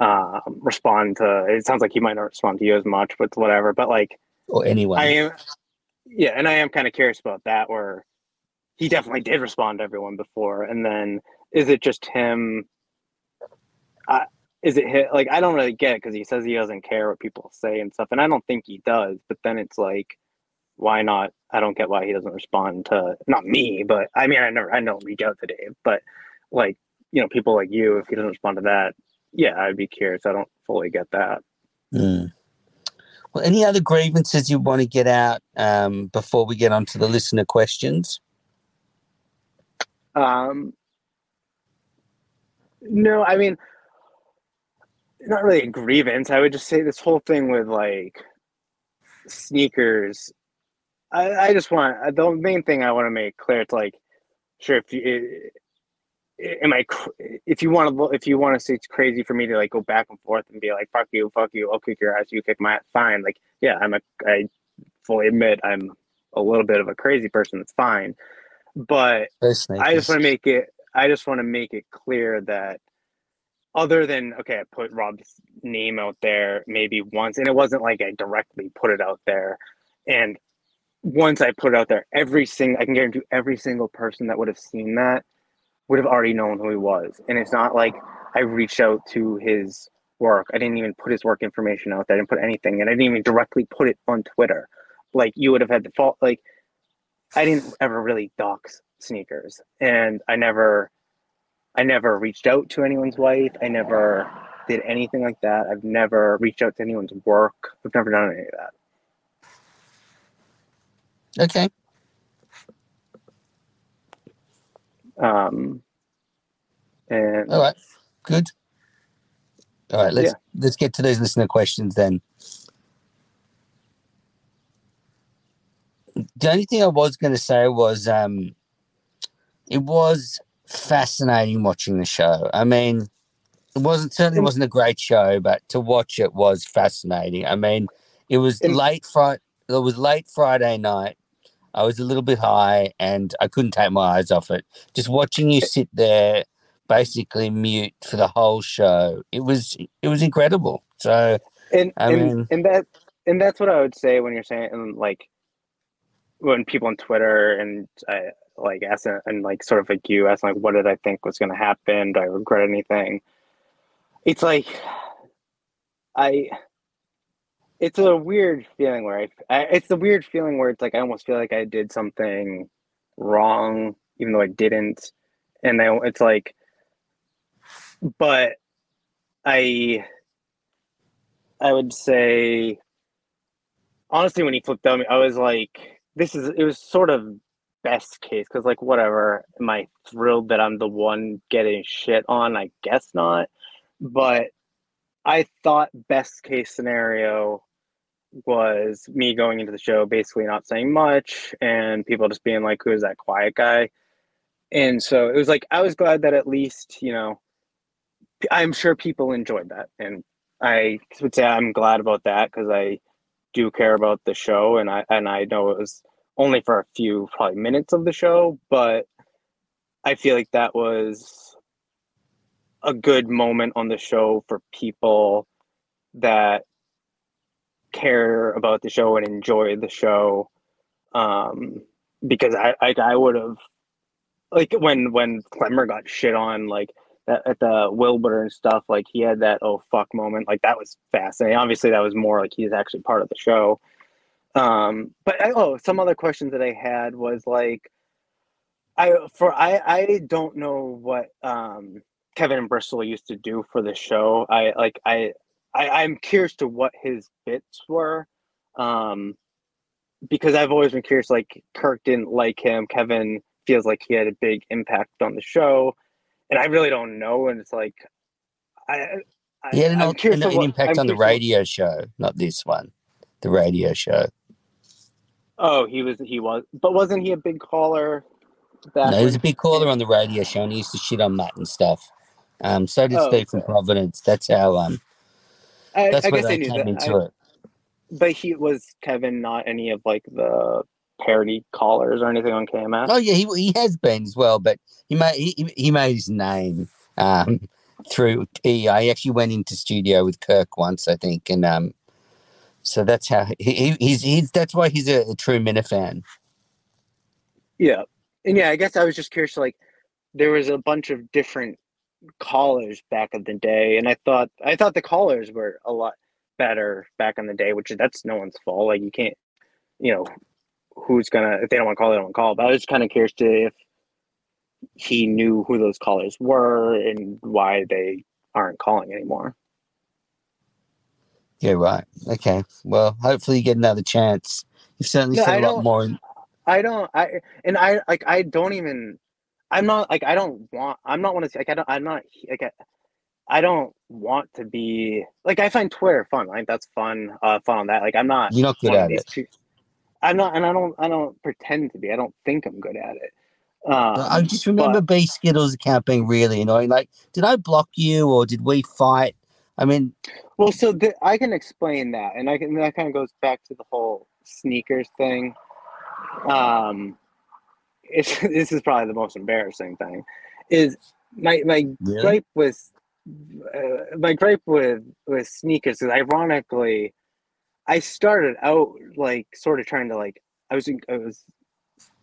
uh, respond to, it sounds like he might not respond to you as much, but whatever. But like, or anyone. I am, yeah, and I am kind of curious about that, where he definitely did respond to everyone before. And then is it just him? I, Is it hit? Like, I don't really get it because he says he doesn't care what people say and stuff. And I don't think he does. But then it's like, why not? I don't get why he doesn't respond to, not me, but I mean, I never, I don't reach out to Dave. But like, you know, people like you, if he doesn't respond to that, yeah, I'd be curious. I don't fully get that. Mm. Well, any other grievances you want to get out um, before we get on to the listener questions? Um, no, I mean, not really a grievance. I would just say this whole thing with like Sneakers. I, I just want, the main thing I want to make clear, it's like, sure, if you am I if you want to if you want to say it's crazy for me to like go back and forth and be like fuck you, fuck you, I'll kick your ass, you kick my ass, fine. Like yeah, I'm a I fully admit I'm a little bit of a crazy person. That's fine, but that's nice. I just want to make it. I just want to make it clear that. Other than, okay, I put Rob's name out there maybe once, and it wasn't like I directly put it out there. And once I put it out there, every single, I can guarantee every single person that would have seen that would have already known who he was. And it's not like I reached out to his work. I didn't even put his work information out there. I didn't put anything, and I didn't even directly put it on Twitter. Like, you would have had the fault. Like, I didn't ever really dox Sneakers, and I never... I never reached out to anyone's wife. I never did anything like that. I've never reached out to anyone's work. I've never done any of that. Okay. Um. And all right. Good. All right. Let's yeah. let's get to those listener questions then. The only thing I was going to say was, um, it was. fascinating watching the show. I mean, it wasn't certainly wasn't a great show, but to watch it was fascinating. I mean, it was late Friday. It was late Friday night. I was a little bit high, and I couldn't take my eyes off it. Just watching you sit there, basically mute for the whole show. It was it was incredible. So, and I and, mean, and that and that's what I would say when you're saying, and like when people on Twitter and I. like asking and like sort of like you asking like what did I think was going to happen, do I regret anything, it's like I it's a weird feeling where I, I it's the weird feeling where it's like I almost feel like I did something wrong even though I didn't, and I, it's like but I I would say honestly when he flipped on me I was like this is it was sort of best case because like whatever, am I thrilled that I'm the one getting shit on? I guess not, but I thought best case scenario was me going into the show basically not saying much and people just being like, who is that quiet guy? And so it was like I was glad that at least, you know, I'm sure people enjoyed that, and I would say I'm glad about that because I do care about the show, and I and I know it was only for a few probably minutes of the show, but I feel like that was a good moment on the show for people that care about the show and enjoy the show. Um, because I, I, I would have, like, when, when Clemmer got shit on, like, that, at the Wilbur and stuff, like, he had that, oh, fuck moment. Like, that was fascinating. Obviously, that was more like he's actually part of the show. Um, but, I, oh, some other questions that I had was, like, I for I, I don't know what um, Kevin and Bristol used to do for the show. I like I, I I'm curious to what his bits were, um, because I've always been curious. Like, Kirk didn't like him. Kevin feels like he had a big impact on the show, and I really don't know. And it's like I, I he had an, an, an what, impact I'm on the radio what, show, not this one, the radio show. Oh, he was he was, but wasn't he a big caller? That no, he was a big caller on the radio show, and he used to shit on Mutt and stuff. Um, so did oh, Steve from Providence. That's how. Um, I, that's I where guess they came that. into I, it. But he was Kevin, not any of like the parody callers or anything on K M S. Oh yeah, he he has been as well, but he made he, he made his name um, through E E I. He actually went into studio with Kirk once, I think, and um, so that's how he, he he's he's that's why he's a, a true Minifan. Yeah. And yeah, I guess I was just curious, like, there was a bunch of different callers back in the day, and I thought I thought the callers were a lot better back in the day, which that's no one's fault. Like, you can't, you know, who's going to, if they don't want to call, they don't want to call. But I was kind of curious to if he knew who those callers were and why they aren't calling anymore. Yeah, right. Okay. Well, hopefully you get another chance. You've certainly no, said a lot more in- I don't, I, and I, like, I don't even, I'm not, like, I don't want, I'm not want to, like, I don't, I'm not, like, I, I don't want to be, like, I find Twitter fun, like, that's fun, uh, fun on that, like, I'm not. You're not good at it. Two, I'm not, and I don't, I don't pretend to be, I don't think I'm good at it. Um, I just remember but, B Skittles account being really annoying, like, did I block you, or did we fight? I mean. Well, so th- I can explain that, and I can, that kind of goes back to the whole sneakers thing. Um, it's, this is probably the most embarrassing thing. Is my my really? gripe with uh, my gripe with with sneakers is ironically, I started out like sort of trying to like I was I was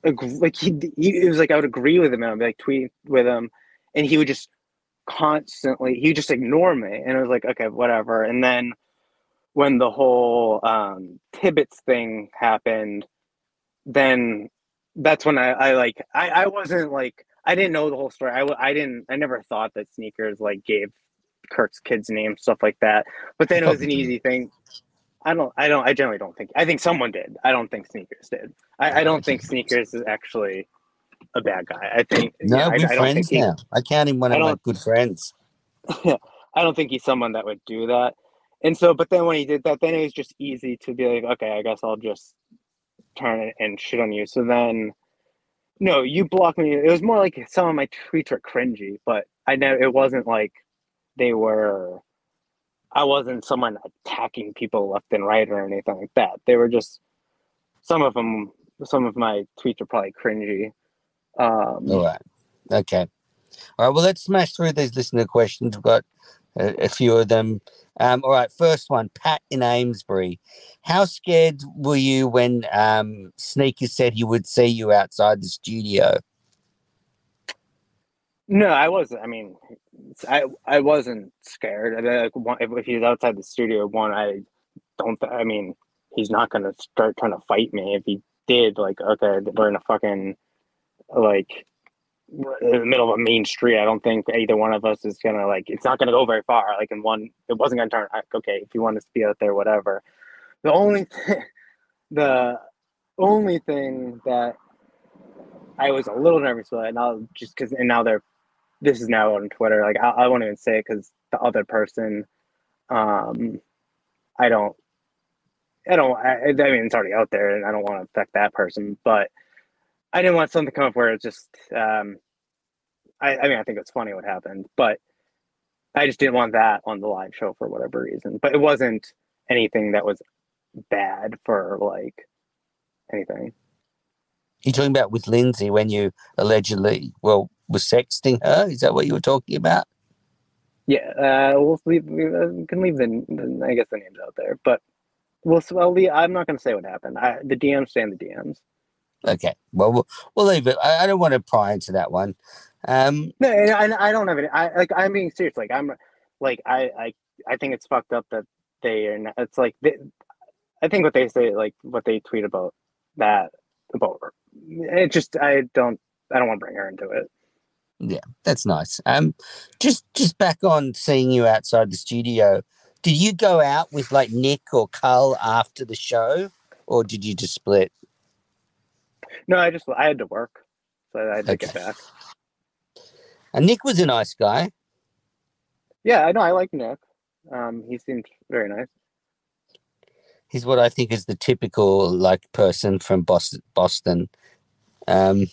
like he, he it was like I would agree with him and I'd be like tweet with him, and he would just constantly he would just ignore me, and I was like, okay, whatever. And then when the whole um, Tibbetts thing happened. Then that's when I, I like, I, I wasn't like, I didn't know the whole story. I, I didn't, I never thought that sneakers like gave Kirk's kid's name, stuff like that. But then it was an easy thing. I don't, I don't, I generally don't think, I think someone did. I don't think sneakers did. I, I don't think sneakers is actually a bad guy. I think, no, yeah, we're I, friends I don't now. He, I count him one of my good friends. I don't think he's someone that would do that. And so, but then when he did that, then it was just easy to be like, okay, I guess I'll just turn and shit on you. So then no, you blocked me. It was more like some of my tweets were cringy, but I know it wasn't like they were I wasn't someone attacking people left and right or anything like that. They were just some of them some of my tweets are probably cringy. Um all right. Okay. All right, well, let's smash through these listener questions. We've got a, a few of them. Um, all right, first one, Pat in Amesbury. How scared were you when um, Sneakers said he would see you outside the studio? No, I wasn't. I mean, I I wasn't scared. I mean, like, if he was outside the studio, one, I don't. Th- I mean, he's not going to start trying to fight me. If he did, like, okay, we're in a fucking like. in the middle of a main street. I don't think either one of us is gonna like it's not gonna go very far. Like in one it wasn't gonna turn like, okay, if you want us to be out there, whatever. The only th- the only thing that I was a little nervous about, and I'll just cause and now they're this is now on Twitter, like I, I won't even say it because the other person um I don't I don't I, I mean it's already out there and I don't want to affect that person, but I didn't want something to come up where it's just, um, I, I mean, I think it's funny what happened, but I just didn't want that on the live show for whatever reason. But it wasn't anything that was bad for, like, anything. You're talking about with Lindsay when you allegedly, well, was sexting her? Is that what you were talking about? Yeah, uh, we'll leave, we can leave the, the, I guess the name's out there, but Well, so I'll leave, I'm not going to say what happened. I, the D Ms stay in the D Ms. Okay. Well, we'll, we'll leave it. I, I don't want to pry into that one. Um, no, and I, I don't have any. I, like, I'm being serious. Like, I'm, like, I, I, I think it's fucked up that they are. Not, it's like, they, I think what they say, like, what they tweet about that about her. It just, I don't, I don't want to bring her into it. Yeah, that's nice. Um, just, just back on seeing you outside the studio. Did you go out with like Nick or Cull after the show, or did you just split? No, I just I had to work, so I had to okay. get back. And Nick was a nice guy. Yeah, I know. I like Nick. Um, he seemed very nice. He's what I think is the typical like person from Boston. Boston. Um,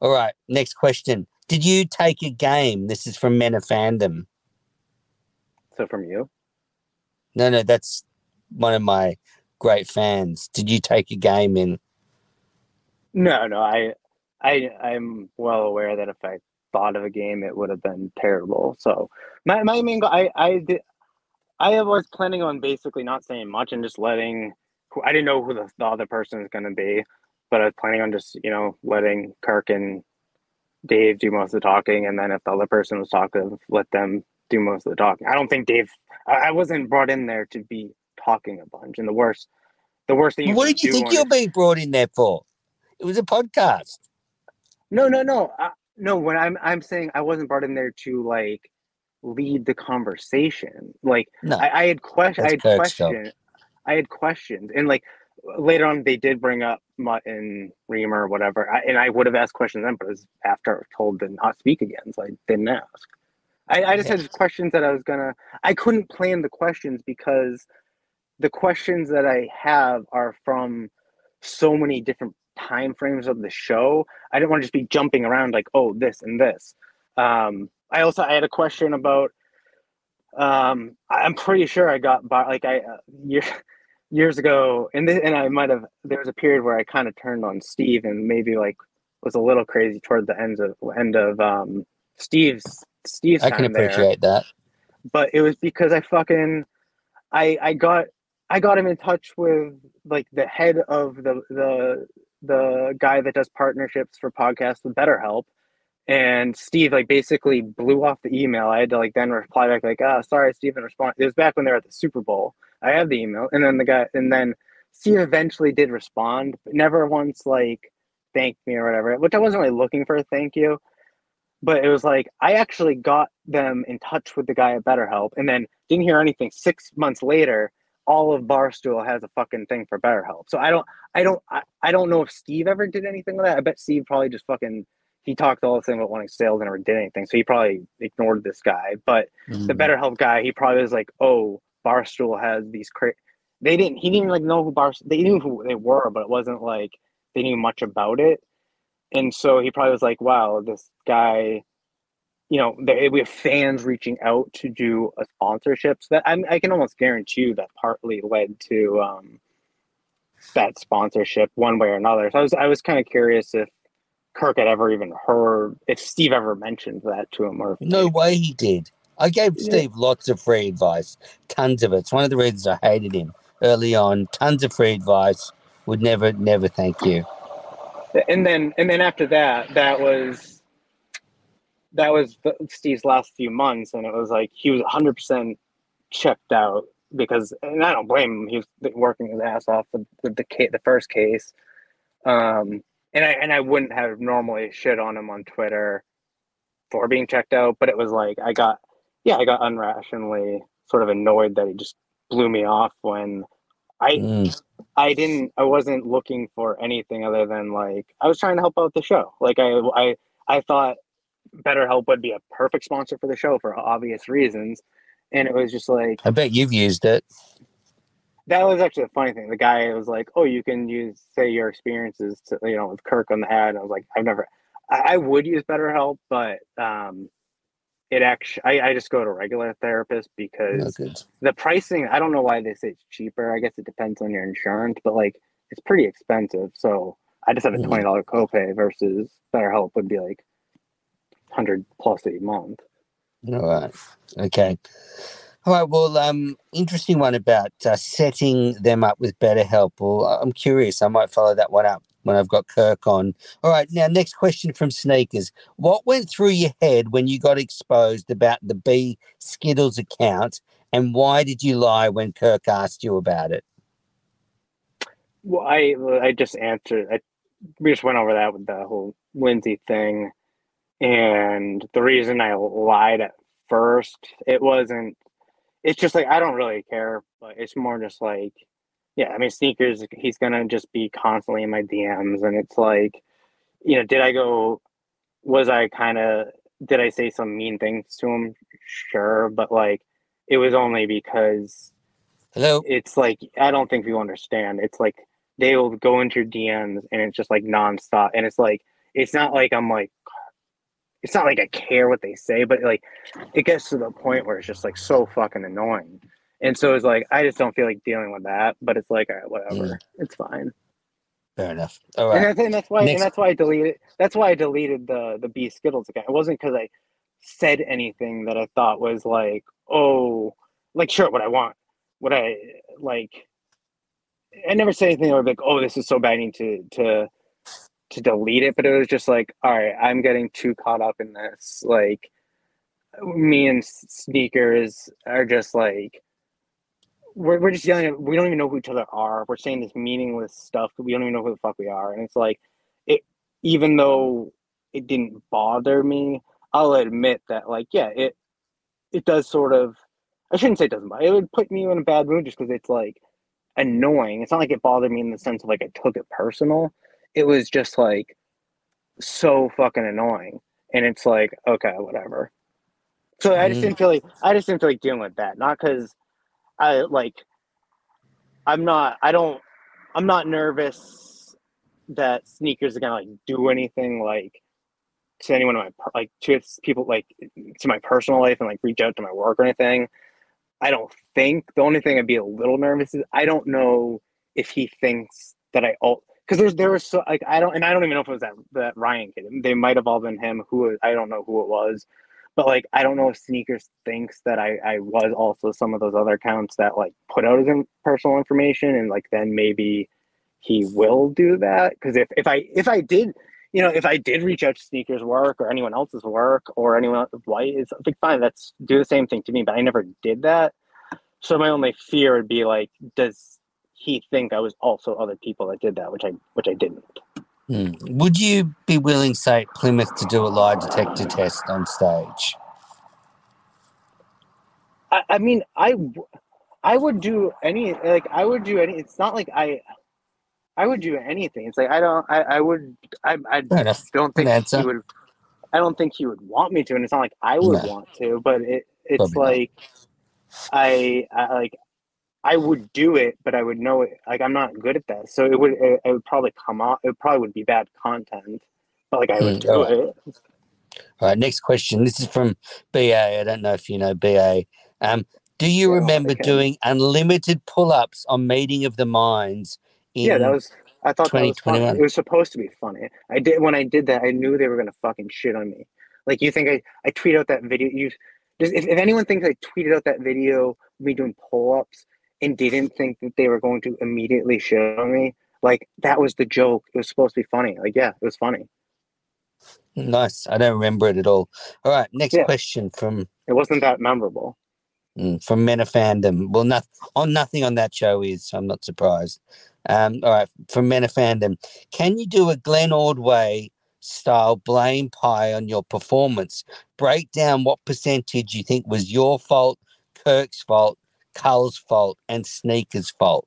all right. Next question. Did you take a game? This is from Men of Fandom. So from you? No, no, that's one of my great fans. Did you take a game in? No, no, I, I, I'm well aware that if I thought of a game, it would have been terrible. So my my main goal, I I did, I was planning on basically not saying much and just letting. I didn't know who the, the other person is going to be, but I was planning on just you know letting Kirk and Dave do most of the talking, and then if the other person was talkative, let them do most of the talking. I don't think Dave. I, I wasn't brought in there to be talking a bunch. And the worst, the worst thing. You what did you think you were being brought in there for? It was a podcast. No, no, no, I, no. When I'm I'm saying I wasn't brought in there to like lead the conversation. Like no, I, I had questions. I had questions. I had questions, and like later on they did bring up Mutt and Reimer or whatever, I, and I would have asked questions then, but it was after I was told to not speak again, so I didn't ask. I, I just okay. had questions that I was gonna. I couldn't plan the questions because the questions that I have are from so many different time frames of the show. I didn't want to just be jumping around like, oh, this and this. Um, I also I had a question about. Um, I'm pretty sure I got by like I uh, year, years ago, and this, and I might have. There was a period where I kind of turned on Steve and maybe like was a little crazy toward the end of end of um, Steve's. Steve's I can appreciate there. that, but it was because I fucking I I got I got him in touch with like the head of the the the guy that does partnerships for podcasts with BetterHelp, and Steve like basically blew off the email. I had to like then reply back like ah oh, sorry Steve and respond. It was back when they were at the Super Bowl. I have the email, and then the guy and then Steve eventually did respond, but never once like thanked me or whatever. Which I wasn't really looking for a thank you. But it was like, I actually got them in touch with the guy at BetterHelp and then didn't hear anything. Six months later, all of Barstool has a fucking thing for BetterHelp. So I don't, I don't, I, I don't know if Steve ever did anything with that. I bet Steve probably just fucking, he talked all the thing about wanting sales and never did anything. So he probably ignored this guy. But mm-hmm. the BetterHelp guy, he probably was like, oh, Barstool has these cra-. They didn't, he didn't like know who Barstool, they knew who they were, but it wasn't like they knew much about it. And so he probably was like, wow, this guy, you know, they, we have fans reaching out to do a sponsorship. So that I'm, I can almost guarantee you that partly led to um, that sponsorship one way or another. So I was I was kind of curious if Kirk had ever even heard, if Steve ever mentioned that to him. Or no way he did. I gave yeah. Steve lots of free advice, tons of it. It's one of the reasons I hated him early on. Tons of free advice, would never, never thank you. And then, and then after that, that was that was the, Steve's last few months, and it was like he was one hundred percent checked out because, and I don't blame him. He was working his ass off with, with the the first case, um, and I and I wouldn't have normally shit on him on Twitter for being checked out, but it was like I got, yeah, I got unrationally sort of annoyed that he just blew me off when. I mm. I didn't I wasn't looking for anything other than like I was trying to help out the show. Like I I I thought BetterHelp would be a perfect sponsor for the show for obvious reasons, and it was just like I bet you've used it. That was actually a funny thing. The guy was like, "Oh, you can use say your experiences to you know with Kirk on the ad." And I was like, "I've never I, I would use BetterHelp, but um, it actually I, I just go to a regular therapist because the pricing I don't know why they say it's cheaper. I guess it depends on your insurance, but like it's pretty expensive. So I just have a twenty dollar copay versus BetterHelp would be like hundred plus a month. All right. Okay. All right, well, um, interesting one about uh, setting them up with BetterHelp. Well, I'm curious. I might follow that one up when I've got Kirk on. All right, now, next question from Sneakers. What went through your head when you got exposed about the B Skittles account, and why did you lie when Kirk asked you about it? Well, I I just answered. I, we just went over that with the whole Lindsay thing. And the reason I lied at first, it wasn't. It's just like, I don't really care, but it's more just like, yeah, I mean, Sneakers, he's going to just be constantly in my D Ms. And it's like, you know, did I go, was I kind of, did I say some mean things to him? Sure. But like, it was only because Hello. It's like, I don't think people understand. It's like, they will go into your D Ms and it's just like nonstop. And it's like, it's not like I'm like, it's not like I care what they say, but like it gets to the point where it's just like so fucking annoying. And so it's like, I just don't feel like dealing with that, but it's like, all right, whatever, mm. It's fine. Fair enough. All right. And, I think that's why, and that's why I deleted, that's why I deleted the, the B Skittles account. It wasn't because I said anything that I thought was like, oh, like, sure. What I want, what I like, I never said anything that would be like, oh, this is so bad. I need to, to, to delete it, but it was just like, all right, I'm getting too caught up in this. Like, me and Sneakers are just like, we're we're just yelling at, we don't even know who each other are. We're saying this meaningless stuff. We don't even know who the fuck we are. And it's like, it, even though it didn't bother me, I'll admit that, like, yeah, it, it does sort of, I shouldn't say it doesn't bother me. It would put me in a bad mood just because it's like annoying. It's not like it bothered me in the sense of like, I took it personal. It was just like so fucking annoying, and it's like, okay, whatever. So I just mm. didn't feel like I just didn't feel like dealing with that. Not because I like I'm not I don't I'm not nervous that Sneakers are gonna like do anything like to anyone in my like to people like to my personal life and like reach out to my work or anything. I don't think the only thing I'd be a little nervous is I don't know if he thinks that I. Because there's there was so like I don't and I don't even know if it was that that Ryan kid. They might have all been him. Who I don't know who it was, but like I don't know if Sneakers thinks that I I was also some of those other accounts that like put out his personal information, and like then maybe he will do that. Because if if I if I did you know if I did reach out to Sneakers' work or anyone else's work or anyone else's White, it's like fine, that's do the same thing to me. But I never did that, so my only fear would be like does. He think I was also other people that did that, which I which I didn't. Hmm. Would you be willing, say, at Plymouth to do a lie detector test on stage? I, I mean, I, I would do any like I would do any. It's not like I, I would do anything. It's like I don't. I, I would. I I don't think he would. I don't think he would want me to, and it's not like I would no. want to. But it it's Probably like, not. I I like. I would do it, but I would know it. Like I'm not good at that, so it would. It, it would probably come off. It probably would be bad content, but like I would mm, do all right. it. All right. Next question. This is from B A. I don't know if you know B A. Um, do you yeah, remember okay. doing unlimited pull-ups on Meeting of the Minds? In yeah, that was. I thought that was funny. It was supposed to be funny. I did when I did that. I knew they were gonna fucking shit on me. Like you think I? I tweet out that video. You just if, if anyone thinks I tweeted out that video me doing pull-ups. And didn't think that they were going to immediately shit on me. Like, that was the joke. It was supposed to be funny. Like, yeah, it was funny. Nice. I don't remember it at all. All right, next yeah. question from... It wasn't that memorable. From Men of Fandom. Well, not, on, nothing on that show is, so I'm not surprised. Um, all right, from Men of Fandom. Can you do a Glenn Ordway-style blame pie on your performance? Break down what percentage you think was your fault, Kirk's fault, Cull's fault and Sneaker's fault.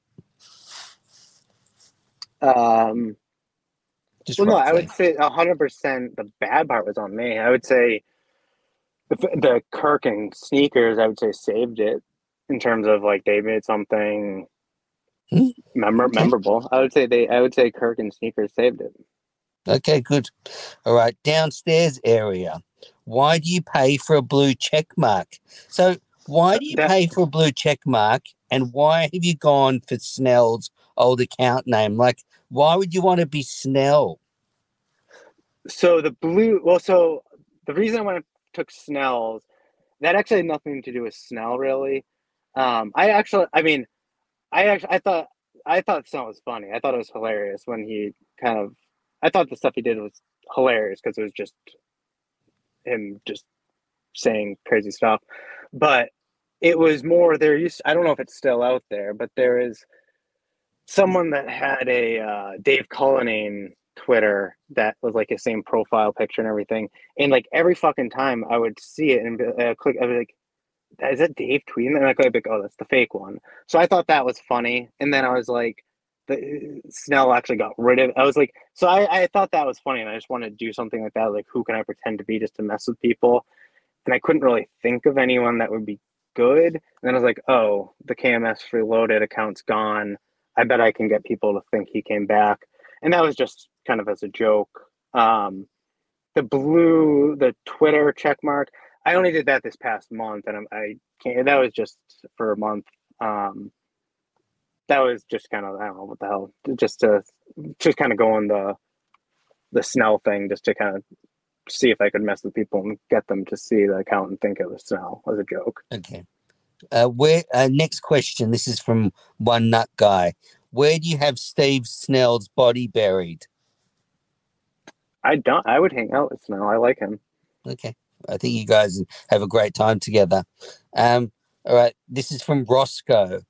Um, Just well, no, I would say a hundred percent. The bad part was on me. I would say the, the Kirk and Sneakers. I would say saved it in terms of like they made something hmm? memor- okay. memorable. I would say they. I would say Kirk and Sneakers saved it. Okay, good. All right, downstairs area. Why do you pay for a blue check mark? So. Why do you pay for a blue check mark and why have you gone for Snell's old account name? Like, why would you want to be Snell? So the blue, well, so the reason I went and took Snell's that actually had nothing to do with Snell, really. Um, I actually, I mean, I actually, I thought, I thought Snell was funny. I thought it was hilarious when he kind of, I thought the stuff he did was hilarious because it was just him just saying crazy stuff. But it was more, there used to, I don't know if it's still out there, but there is someone that had a uh, Dave Cullinane Twitter that was like his same profile picture and everything. And like every fucking time I would see it and be, uh, click, I'd be like, is that Dave tweeting? And I'd be like, oh, that's the fake one. So I thought that was funny. And then I was like, the, Snell actually got rid of it. I was like, so I, I thought that was funny. And I just wanted to do something like that. Like, who can I pretend to be just to mess with people? And I couldn't really think of anyone that would be good. And then I was like, oh, the K M S Reloaded account's gone. I bet I can get people to think he came back. And that was just kind of as a joke. Um, the blue, the Twitter checkmark, I only did that this past month, and I, I can't, that was just for a month. Um, that was just kind of, I don't know what the hell, just to, just kind of go on the, the Snell thing, just to kind of see if I could mess with people and get them to see the account and think it was Snell as a joke. Okay. Uh, where, uh, next question. This is from One Nut Guy. Where do you have Steve Snell's body buried? I don't, I would hang out with Snell. I like him. Okay. I think you guys have a great time together. Um, all right. This is from Roscoe.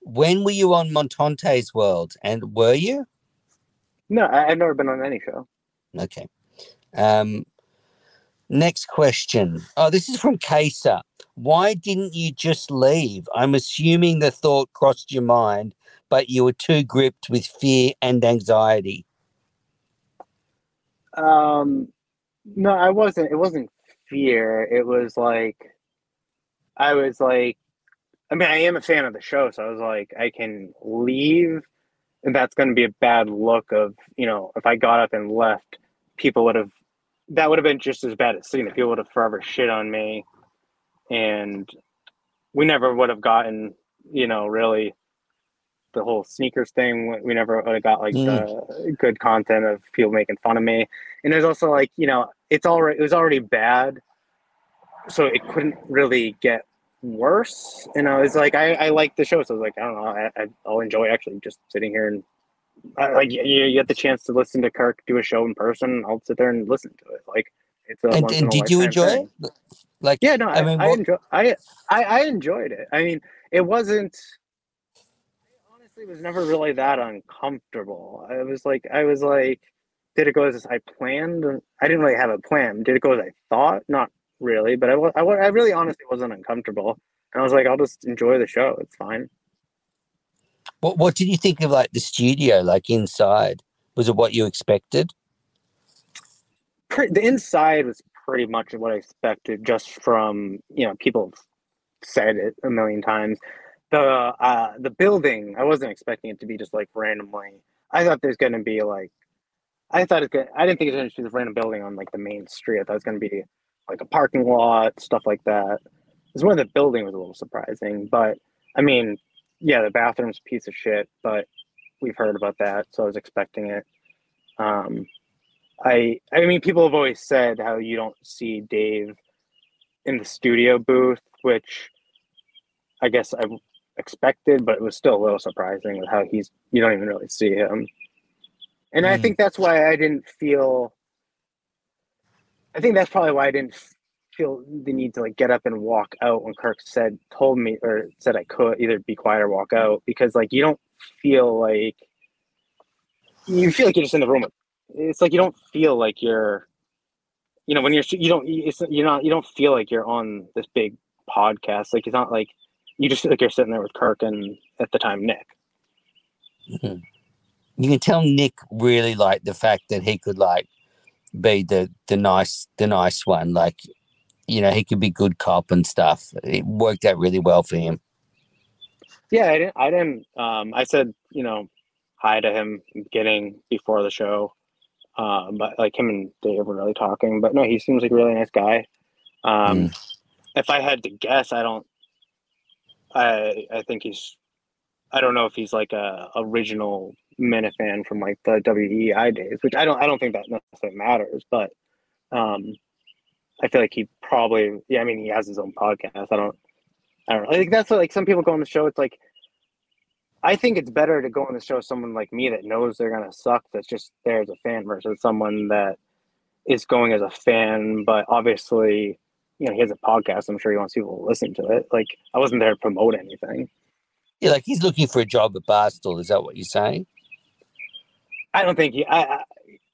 When were you on Montante's World, and were you? No, I, I've never been on any show. Okay. Um, next question. Oh, this is from Kesa. Why didn't you just leave? I'm assuming the thought crossed your mind, but you were too gripped with fear and anxiety. Um, no, I wasn't. It wasn't fear. It was like, I was like, I mean, I am a fan of the show, so I was like, I can leave, and that's going to be a bad look of, you know, if I got up and left, people would have, that would have been just as bad as seeing it. People would have forever shit on me, and we never would have gotten, you know, really the whole sneakers thing. We never would have got like mm. the good content of people making fun of me. And there's also like, you know, it's already, it was already bad, so it couldn't really get worse. And I was like, I, I like the show, so I was like, I don't know, I, I, I'll enjoy actually just sitting here and I, like you, you get the chance to listen to Kirk do a show in person. I'll sit there and listen to it. Like it's a. And, and did you enjoy thing. it? Like yeah, no, I, I mean, I, what... enjoy, I, I I enjoyed it. I mean, it wasn't. It was never really that uncomfortable. I was like, I was like, did it go as I planned? I didn't really have a plan. Did it go as I thought? Not really, but I, I, I really honestly wasn't uncomfortable. And I was like, I'll just enjoy the show. It's fine. What What did you think of like the studio, like inside? Was it what you expected? The inside was pretty much what I expected, just from, you know, people said it a million times. The uh, the building, I wasn't expecting it to be just like randomly. I thought there's going to be like, I thought it's going. I didn't think it was going to be this random building on like the main street. I thought it was going to be like a parking lot, stuff like that. It's one of the building was a little surprising, but I mean, yeah, the bathroom's a piece of shit, but we've heard about that, so I was expecting it. Um, I I mean, people have always said how you don't see Dave in the studio booth, which I guess I. expected, but it was still a little surprising with how he's, you don't even really see him. And mm. I think that's why I didn't feel, I think that's probably why I didn't feel the need to like get up and walk out when Kirk said, told me, or said I could either be quiet or walk out, because like, you don't feel like, you feel like you're just in the room. It's like, you don't feel like you're, you know, when you're, you don't, it's, you're not, you don't feel like you're on this big podcast. Like, it's not like, you just feel like you're sitting there with Kirk and, at the time, Nick. Mm-hmm. You can tell Nick really liked the fact that he could, like, be the, the nice the nice one. Like, you know, he could be good cop and stuff. It worked out really well for him. Yeah, I didn't. I, didn't, um, I said, you know, hi to him in the beginning before the show. Uh, but, like, him and Dave were really talking. But, no, he seems like a really nice guy. Um, mm. If I had to guess, I don't. I I think he's, I don't know if he's like a original Minifan from like the W E I days, which I don't I don't think that necessarily matters, but um, I feel like he probably, yeah, I mean, he has his own podcast. I don't, I don't know. I think that's what, like, some people go on the show. It's like, I think it's better to go on the show with someone like me that knows they're going to suck, that's just there as a fan, versus someone that is going as a fan, but obviously, you know, he has a podcast. I'm sure he wants people to listen to it. Like, I wasn't there to promote anything. Yeah, like, he's looking for a job at Barstool. Is that what you're saying? I don't think he, I, I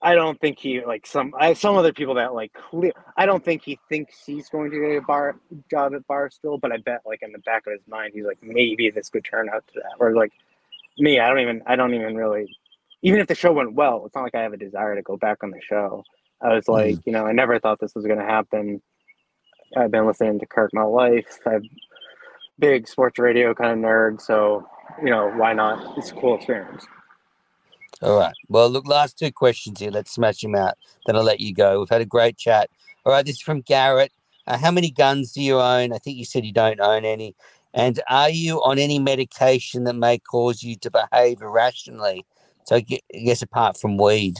I don't think he, like, some I, some other people that, like, clear, I don't think he thinks he's going to get a bar job at Barstool, but I bet, like, in the back of his mind, he's like, maybe this could turn out to that. Or, like, me, I don't even, I don't even really, even if the show went well, it's not like I have a desire to go back on the show. I was like, mm. you know, I never thought this was going to happen. I've been listening to Kirk my life. I'm big sports radio kind of nerd, so, you know, why not? It's a cool experience. All right. Well, look, last two questions here. Let's smash them out. Then I'll let you go. We've had a great chat. All right. This is from Garrett. Uh, how many guns do you own? I think you said you don't own any. And are you on any medication that may cause you to behave irrationally? So I guess apart from weed.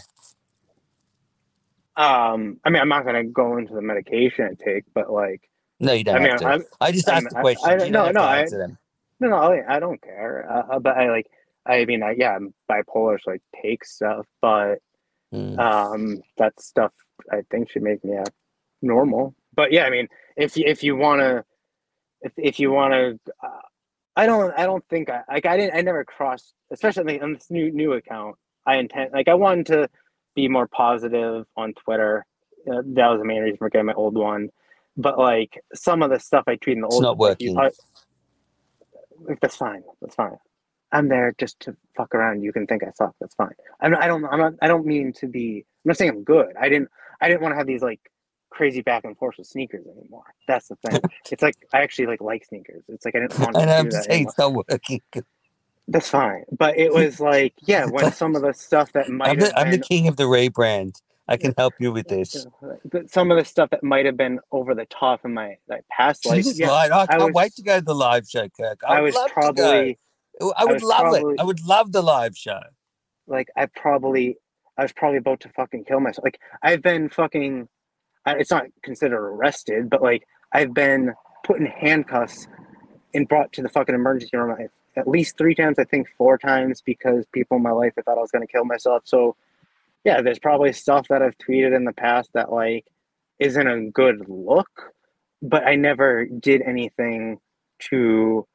Um, I mean, I'm not going to go into the medication I take, but like. No, you don't I have mean, to. I'm, I just asked I'm, the question. I, I, you don't no, have no, to answer I, them. No, no, I, I don't care. Uh, but I like. I mean, I, yeah, I'm bipolar, so I take stuff, but mm. um, that stuff I think should make me act normal. But yeah, I mean, if you if you wanna, if if you wanna, uh, I don't I don't think I like I didn't I never crossed, especially on this new new account. I intend like I wanted to be more positive on Twitter. Uh, that was the main reason for getting my old one. But like some of the stuff I tweet in the old, it's not working. Like, you, I, that's fine. That's fine. I'm there just to fuck around. You can think I suck. That's fine. I'm not, I don't. I'm not. I don't mean to be. I'm not saying I'm good. I didn't. I didn't want to have these like crazy back and forth with Sneakers anymore. That's the thing. It's like I actually like like Sneakers. It's like I didn't want to and do I'm that. Saying it's not working. That's fine. But it was like, yeah, when some of the stuff that might. I'm, the, I'm been, the king of the rebrand. I can help you with this. But some of the stuff that might have been over the top in my like past life. Yeah, right. I can't I was, wait to go to the live show, Kirk. I, I was love probably. To go. I would I love probably, it. I would love the live show. Like I probably, I was probably about to fucking kill myself. Like I've been fucking, it's not considered arrested, but like I've been put in handcuffs and brought to the fucking emergency room at least three times, I think four times, because people in my life, I thought I was going to kill myself. So yeah, there's probably stuff that I've tweeted in the past that like isn't a good look, but I never did anything to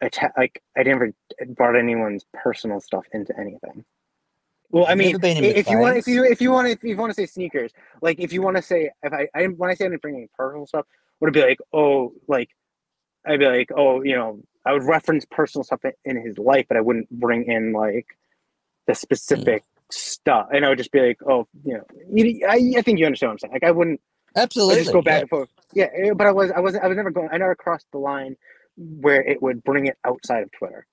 Atta- like I never brought anyone's personal stuff into anything. Well, I mean, if you want, if you if you want, if you want to say Sneakers, like if you want to say, if I, I when I say I didn't bring any personal stuff, would it be like, oh, like I'd be like, oh, you know, I would reference personal stuff in his life, but I wouldn't bring in like the specific mm. stuff, and I would just be like, oh, you know, you, I I think you understand what I'm saying. Like I wouldn't absolutely I'd just go back yeah. and forth. Yeah, but I was I wasn't I was never going. I never crossed the line where it would bring it outside of Twitter.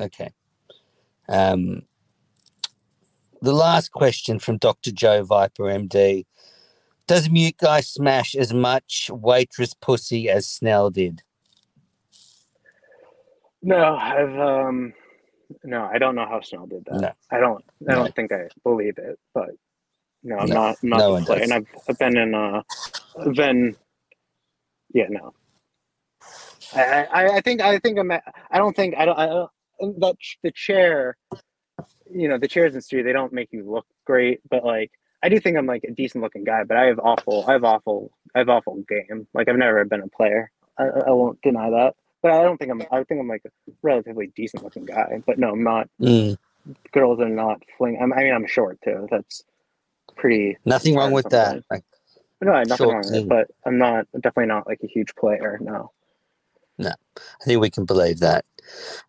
Okay. Um, the last question from Doctor Joe Viper, M D. Does Mute Guy smash as much waitress pussy as Snell did? No, I've, um, no, I don't know how Snell did that. No. I don't, I don't no. think I believe it, but no, I'm no. not, I'm not no one does. And I've, I've been in, uh, I've been, yeah, no. I, I, I think I think I'm I don't think I don't I, that the chair, you know, the chairs in studio, they don't make you look great, but like I do think I'm like a decent looking guy, but I have awful I have awful I have awful game. Like I've never been a player. I, I won't deny that, but I don't think I'm I think I'm like a relatively decent looking guy. But no, I'm not. Mm. Girls are not fling. I'm, I mean, I'm short too. That's pretty. Nothing wrong with that. Like, no, nothing short wrong with it. But I'm not definitely not like a huge player. No. No, I think we can believe that.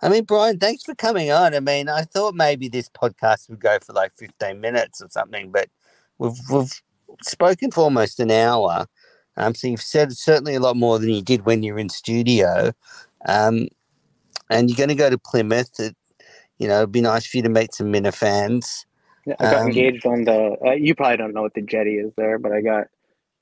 I mean, Brian, thanks for coming on. I mean, I thought maybe this podcast would go for like fifteen minutes or something, but we've we've spoken for almost an hour. Um, so you've said certainly a lot more than you did when you're in studio. Um, and you're going to go to Plymouth. It, you know, it'd be nice for you to meet some Minner fans. Yeah, I got um, engaged on the. Uh, you probably don't know what the jetty is there, but I got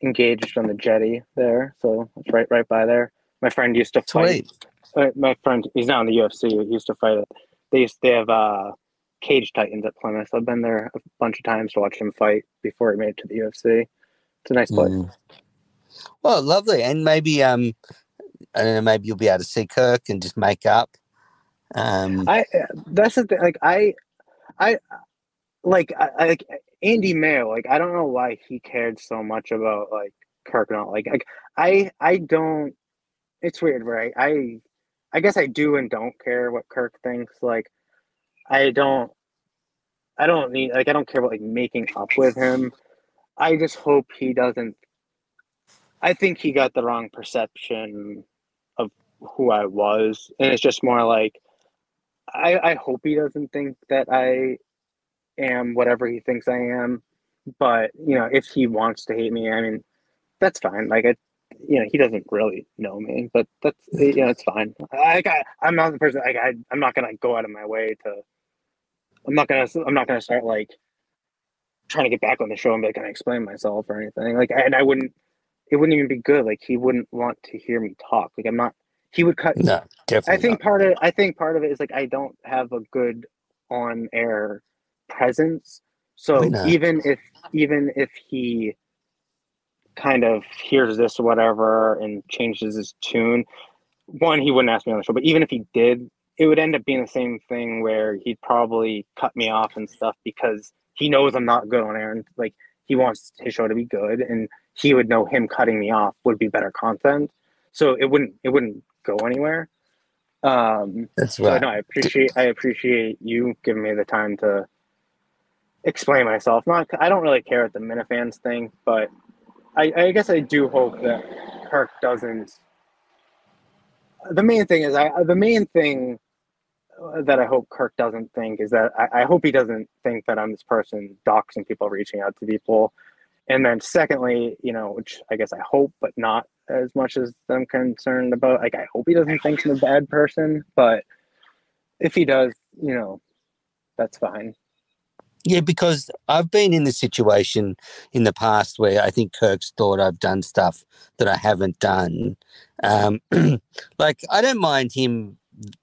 engaged on the jetty there, so it's right right by there. My friend used to fight. Uh, my friend, he's now in the U F C. He used to fight. They used to have uh, cage titans at Plymouth. I've been there a bunch of times to watch him fight before he made it to the U F C. It's a nice place. Mm. Well, lovely. And maybe, um, I don't know, maybe you'll be able to see Kirk and just make up. Um, I, that's the thing. Like, I, I, like, I, like Andy Mayer, like, I don't know why he cared so much about, like, Kirk and all. Like, like I, I don't, it's weird, right? I, I guess I do and don't care what Kirk thinks. Like, I don't, I don't need, like, I don't care about, like, making up with him. I just hope he doesn't, I think he got the wrong perception of who I was. And it's just more like, I, I hope he doesn't think that I am whatever he thinks I am. But, you know, if he wants to hate me, I mean, that's fine. Like, I, you know, he doesn't really know me, but that's, you know, it's fine. I, I, I'm not the person, like, I, I'm not going to go out of my way to, I'm not going to, I'm not going to start, like, trying to get back on the show and be like, can I explain myself or anything? Like, and I wouldn't, it wouldn't even be good. Like, he wouldn't want to hear me talk. Like, I'm not, he would cut. No, definitely I think not. part of, I think part of it is, like, I don't have a good on air presence. So even if, even if he kind of hears this or whatever and changes his tune, one, he wouldn't ask me on the show, but even if he did, it would end up being the same thing where he'd probably cut me off and stuff because he knows I'm not good on air. And, like, he wants his show to be good, and he would know him cutting me off would be better content. So it wouldn't, it wouldn't go anywhere. Um, That's right. So, no, I appreciate, I appreciate you giving me the time to explain myself. Not, I don't really care at the Minifans thing, but I, I guess I do hope that Kirk doesn't. The main thing is I, the main thing that I hope Kirk doesn't think is that I, I hope he doesn't think that I'm this person doxing people, reaching out to people. And then secondly, you know, which I guess I hope, but not as much as I'm concerned about, like, I hope he doesn't think I'm a bad person, but if he does, you know, that's fine. Yeah, because I've been in the situation in the past where I think Kirk's thought I've done stuff that I haven't done. Um, like, I don't mind him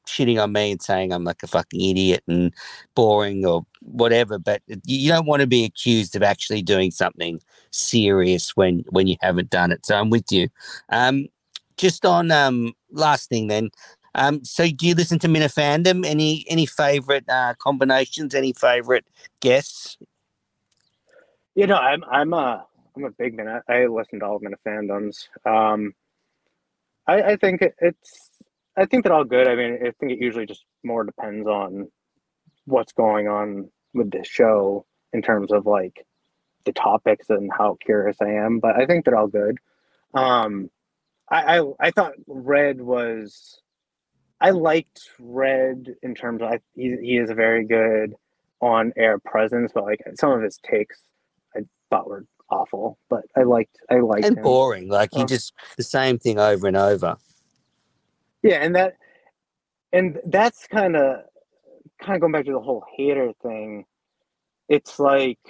shitting on me and saying I'm like a fucking idiot and boring or whatever, but you don't want to be accused of actually doing something serious when when you haven't done it. So I'm with you. Um, just on um, last thing then. Um, so do you listen to Minifandom? Any any favorite uh, combinations? Any favorite guests? You know, I'm I'm a I'm a big man. I, I listen to all Minifandoms. Um, I, I think it, it's. I think they're all good. I mean, I think it usually just more depends on what's going on with this show in terms of, like, the topics and how curious I am. But I think they're all good. Um, I, I I thought Red was. I liked Red in terms of I, he he is a very good on-air presence, but, like, some of his takes I thought were awful. But I liked I liked and him. boring. Like he oh. just the same thing over and over. Yeah, and that, and that's kind of, kind of going back to the whole hater thing. It's like,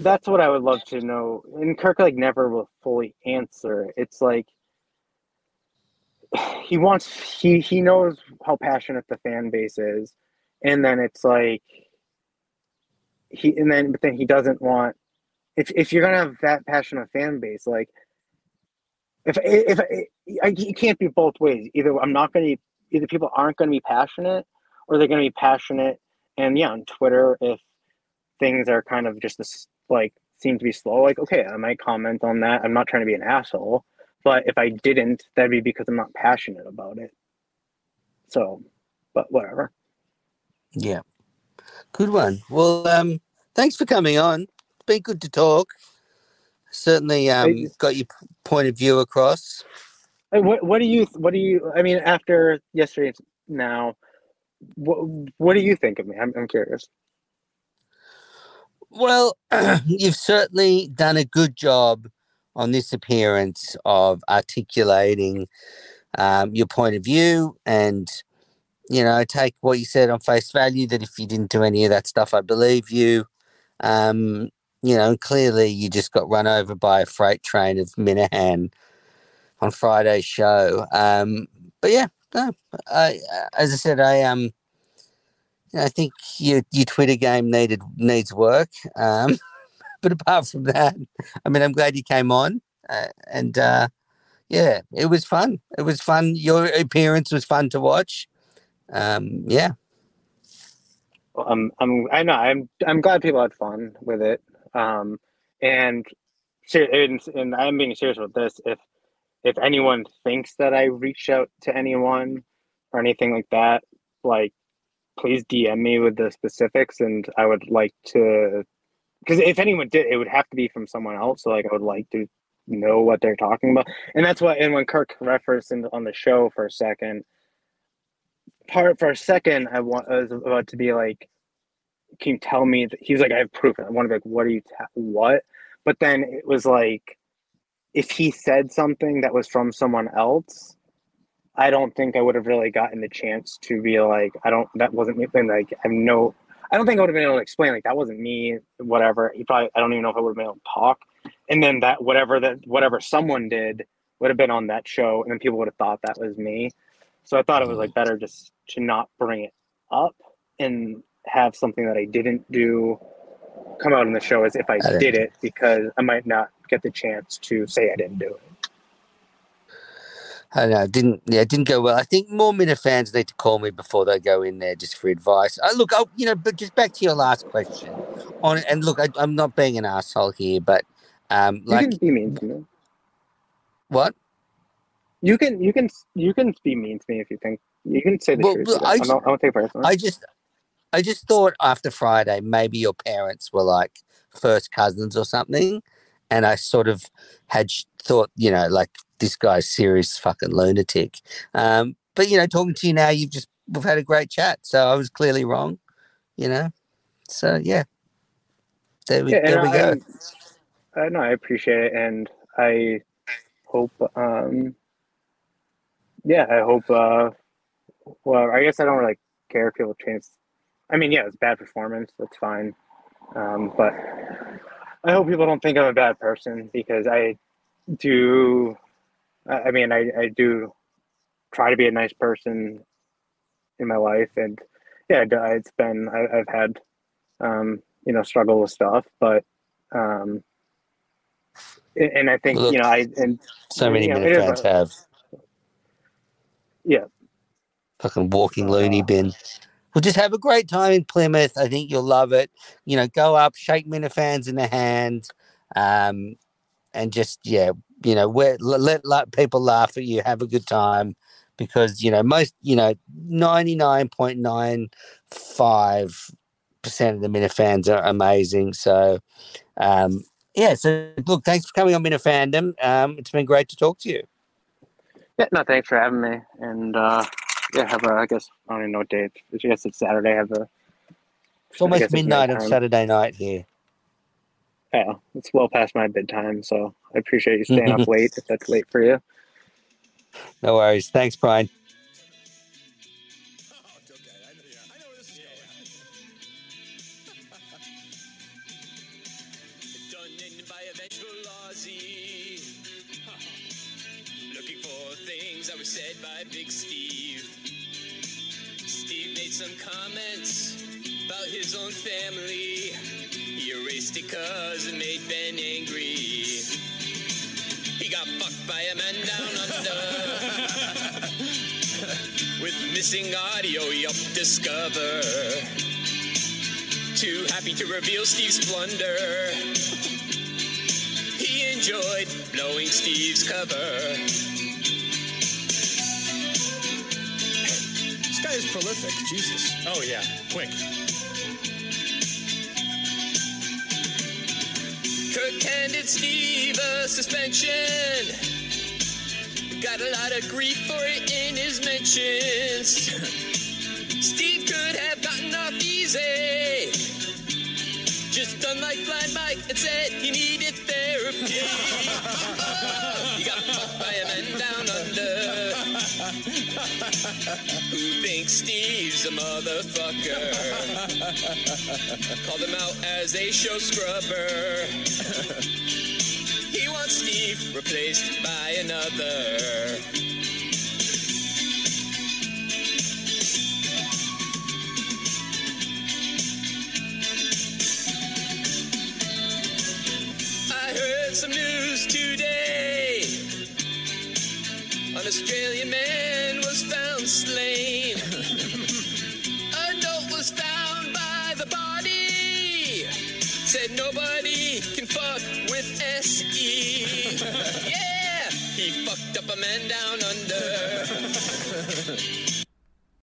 that's what I would love to know. And Kirk, like, never will fully answer. It's like, he wants, he, he knows how passionate the fan base is. And then it's like, he, and then, but then he doesn't want, if, if you're going to have that passionate fan base, like, If if, if I, I, it can't be both ways. Either I'm not going to, either people aren't going to be passionate, or they're going to be passionate. And yeah, on Twitter, if things are kind of just this, like, seem to be slow, like, okay, I might comment on that. I'm not trying to be an asshole, but if I didn't, that'd be because I'm not passionate about it. So, but whatever. Yeah, good one. Well, um, thanks for coming on. It's been good to talk. Certainly, um, got your point of view across. What What do you What do you? I mean, after yesterday, now, what What do you think of me? I'm I'm curious. Well, you've certainly done a good job on this appearance of articulating um, your point of view, and, you know, take what you said on face value. That if you didn't do any of that stuff, I believe you. Um, You know, clearly you just got run over by a freight train of Minahan on Friday's show. Um, but yeah, no, I, as I said, I um, I think your your Twitter game needed needs work. Um, but apart from that, I mean, I'm glad you came on. Uh, and uh, yeah, it was fun. It was fun. Your appearance was fun to watch. Um, yeah. Well, I'm, I'm, I know. I'm, I'm glad people had fun with it. Um, and, and, and I'm being serious with this. If, if anyone thinks that I reached out to anyone or anything like that, like, please D M me with the specifics. And I would like to, because if anyone did, it would have to be from someone else. So like, I would like to know what they're talking about. And that's what, and when Kirk referenced in, on the show for a second, part for a second, I, want, I was about to be like, can you tell me that? He was like, I have proof. And I want to be like, what are you, ta- what? But then it was like, if he said something that was from someone else, I don't think I would have really gotten the chance to be like, I don't, that wasn't me. And like, I have no, I don't think I would have been able to explain, like, that wasn't me, whatever. He probably, I don't even know if I would have been able to talk. And then that, whatever that, whatever someone did would have been on that show. And then people would have thought that was me. So I thought it was like better just to not bring it up and have something that I didn't do come out in the show as if I, I did it, because I might not get the chance to say I didn't do it. I know, it didn't, yeah, it didn't go well. I think more Minna fans need to call me before they go in there just for advice. I, look, I'll, you know, but just back to your last question. On and look, I, I'm not being an asshole here, but um, like, you can be mean to me. What? You can, you can, you can be mean to me if you think you can say the well, truth. Well, I, I, don't, I don't take it personally. I just, I just thought after Friday, maybe your parents were like first cousins or something, and I sort of had thought, you know, like, this guy's serious fucking lunatic. Um, but, you know, talking to you now, you've just, we've had a great chat. So I was clearly wrong, you know? So, yeah. There we, yeah, there we I, go. I know, I appreciate it. And I hope, um, yeah, I hope, uh, well, I guess I don't really care if people change. I mean, yeah, it's bad performance. That's fine. Um, but I hope people don't think I'm a bad person, because I do. I mean, I, I do try to be a nice person in my life, and yeah, it's been, I, I've had, um, you know, struggle with stuff, but, um, and I think, Look, you know, I, and so many you know, fans is, have. Yeah. Fucking walking loony bin. We'll just have a great time in Plymouth. I think you'll love it. You know, go up, shake Minna fans in the hand, um, and just, yeah. You know, let, let, let people laugh at you. Have a good time, because, you know, most, you know, ninety-nine point nine five percent of the Minna fans are amazing. So, um, yeah, so, look, thanks for coming on Minna Fandom. Um, it's been great to talk to you. Yeah, no, thanks for having me. And, uh, yeah, have a, I guess, I don't even know what day it's, I guess it's Saturday. Have a, it's almost midnight on Saturday night here. Yeah, it's well past my bedtime, so I appreciate you staying up late if that's late for you. No worries. Thanks, Brian. Looking for things that were said by Big Steve. Steve made some comments about his own family. He erased it cause it made Ben angry. He got fucked by a man down under. With missing audio, yup, discover. Too happy to reveal Steve's blunder. He enjoyed blowing Steve's cover. This guy is prolific, Jesus. Oh yeah, quick. Kirk handed Steve a suspension. Got a lot of grief for it in his mentions. Steve could have gotten off easy. Just done like Blind Mike and said he needed therapy. He got fucked by a man down under. Who thinks Steve's a motherfucker? Call them out as a show scrubber. He wants Steve replaced by another. I heard some news today. Australian man was found slain. A note was found by the body. Said nobody can fuck with S E. Yeah, he fucked up a man down under.